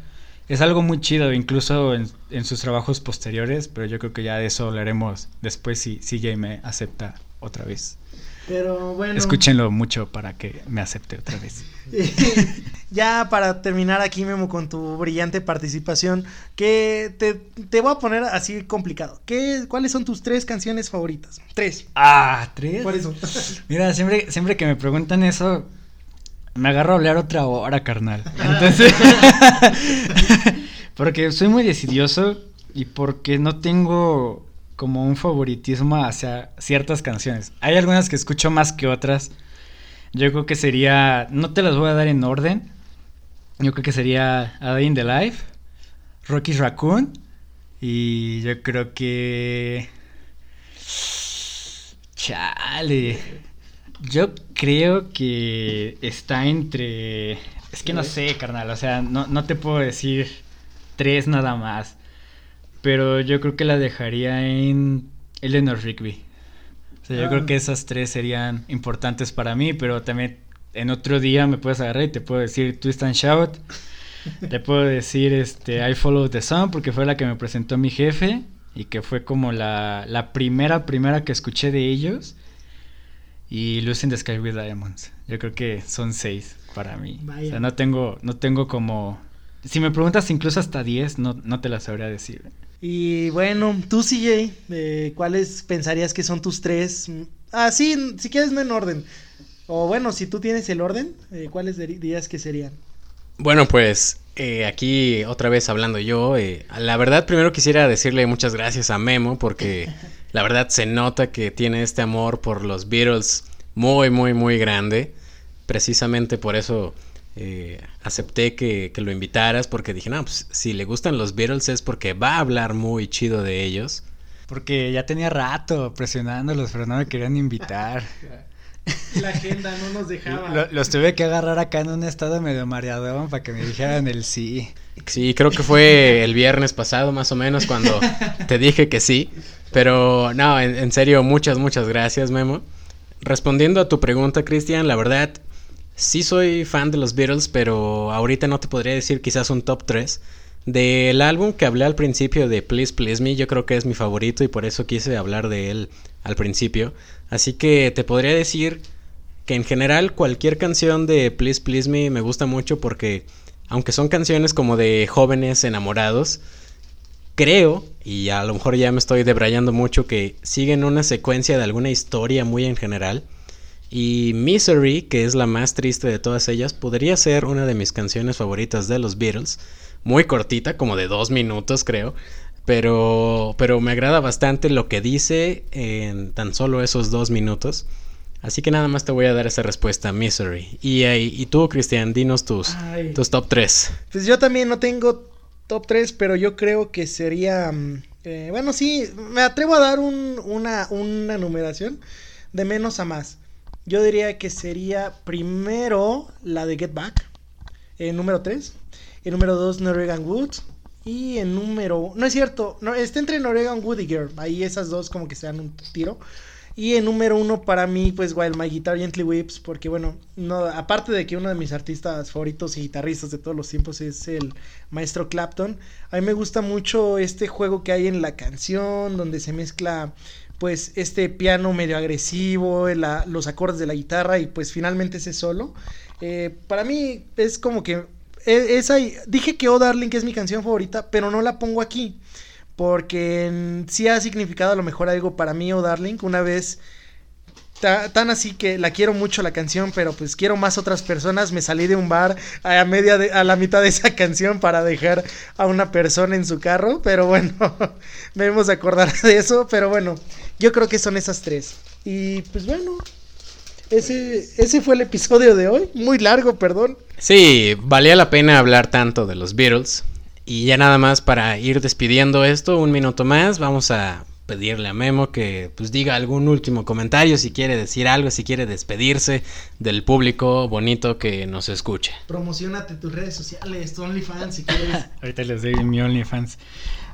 es algo muy chido, incluso en sus trabajos posteriores, pero yo creo que ya de eso hablaremos después si Jay me acepta otra vez. Pero bueno, escúchenlo mucho para que me acepte otra vez. Ya para terminar aquí, Memo, con tu brillante participación, que te voy a poner así complicado. ¿Cuáles son tus 3 canciones favoritas? 3. Ah, 3. Por eso. Mira, siempre que me preguntan eso, me agarro a hablar otra hora, carnal. Entonces, porque soy muy decidioso y porque no tengo como un favoritismo hacia ciertas canciones. Hay algunas que escucho más que otras. Yo creo que sería, no te las voy a dar en orden, yo creo que sería A Day in the Life, Rocky's Raccoon, y yo creo que... Chale... Yo creo que está entre... Es que no sé, carnal, o sea, no te puedo decir 3 nada más. Pero yo creo que la dejaría en Eleanor Rigby. O sea, yo creo que esas 3 serían importantes para mí, pero también en otro día me puedes agarrar y te puedo decir Twist and Shout. Te puedo decir I Follow the Sun, porque fue la que me presentó mi jefe y que fue como la primera que escuché de ellos. Y Lucy in the Sky with Diamonds. Yo creo que son 6 para mí. Vaya. O sea, no tengo como... Si me preguntas incluso hasta 10, no te las sabría decir. Y bueno, tú, CJ, ¿cuáles pensarías que son tus 3? Ah, sí, si quieres no en orden. O bueno, si tú tienes el orden, ¿cuáles dirías que serían? Bueno, pues aquí otra vez hablando yo. La verdad, primero quisiera decirle muchas gracias a Memo porque... La verdad se nota que tiene este amor por los Beatles muy, muy, muy grande. Precisamente por eso acepté que lo invitaras, porque dije, no, pues si le gustan los Beatles es porque va a hablar muy chido de ellos. Porque ya tenía rato presionándolos, pero no me querían invitar. La agenda no nos dejaba. Los tuve que agarrar acá en un estado medio mareadón para que me dijeran el sí. Sí, creo que fue el viernes pasado más o menos cuando te dije que sí. Pero no, en serio, muchas gracias, Memo. Respondiendo a tu pregunta, Cristian, la verdad, sí soy fan de los Beatles, pero ahorita no te podría decir quizás un top 3. Del álbum que hablé al principio de Please Please Me, yo creo que es mi favorito y por eso quise hablar de él al principio. Así que te podría decir que en general cualquier canción de Please Please Me me gusta mucho porque, aunque son canciones como de jóvenes enamorados... Creo, y a lo mejor ya me estoy debrayando mucho, que siguen una secuencia de alguna historia muy en general. Y Misery, que es la más triste de todas ellas, podría ser una de mis canciones favoritas de los Beatles. Muy cortita, como de 2 minutos creo, pero me agrada bastante lo que dice en tan solo esos 2 minutos. Así que nada más te voy a dar esa respuesta, Misery. Y tú, Cristian, dinos tus top 3. Pues yo también no tengo... Top 3, pero yo creo que sería... bueno, sí, me atrevo a dar una numeración de menos a más. Yo diría que sería primero la de Get Back, en número 3. En número 2, Norwegian Wood. Y en número... No es cierto, no, está entre Norwegian Wood y Girl. Ahí esas dos como que se dan un tiro. Y en número 1 para mí, pues, While My Guitar Gently Weeps. Porque, bueno, no, aparte de que uno de mis artistas favoritos y guitarristas de todos los tiempos es el maestro Clapton, a mí me gusta mucho este juego que hay en la canción, donde se mezcla, pues, este piano medio agresivo, los acordes de la guitarra y, pues, finalmente ese solo. Para mí es como que... dije que Oh Darling que es mi canción favorita, pero no la pongo aquí. Porque sí ha significado a lo mejor algo para mí, Oh Darling. Una vez Tan así que la quiero mucho la canción, pero pues quiero más otras personas. Me salí de un bar a la mitad de esa canción para dejar a una persona en su carro. Pero bueno, debemos acordar de eso. Pero bueno, yo creo que son esas tres. Y pues bueno, ese fue el episodio de hoy. Muy largo, perdón. Sí, valía la pena hablar tanto de los Beatles. Y ya nada más para ir despidiendo esto, un minuto más, vamos a pedirle a Memo que pues diga algún último comentario, si quiere decir algo, si quiere despedirse del público bonito que nos escucha. Promocionate tus redes sociales, tu OnlyFans si quieres. Ahorita les doy mi OnlyFans.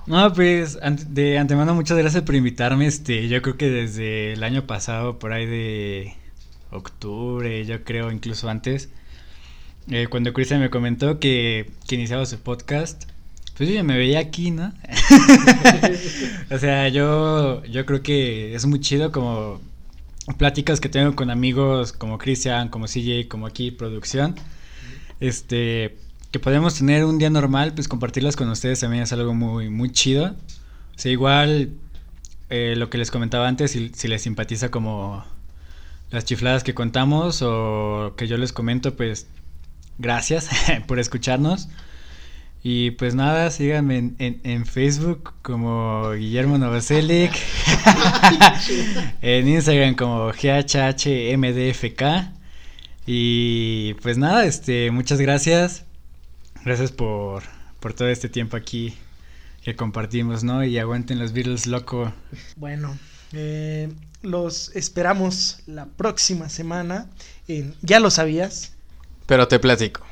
No, pues de antemano muchas gracias por invitarme, yo creo que desde el año pasado, por ahí de octubre, yo creo incluso antes, cuando Cristian me comentó que iniciaba su podcast, pues yo ya me veía aquí, ¿no? O sea, yo creo que es muy chido como pláticas que tengo con amigos como Cristian, como CJ, como aquí producción, que podemos tener un día normal, pues compartirlas con ustedes también es algo muy, muy chido. O sea, igual lo que les comentaba antes, si les simpatiza como las chifladas que contamos o que yo les comento, pues gracias por escucharnos. Y pues nada, síganme en Facebook como Guillermo Novoselic, en Instagram como GHHMDFK. Y pues nada, muchas gracias. Gracias por todo este tiempo aquí que compartimos, ¿no? Y aguanten los Beatles, loco. Bueno, los esperamos la próxima semana en Ya Lo Sabías. Pero te platico.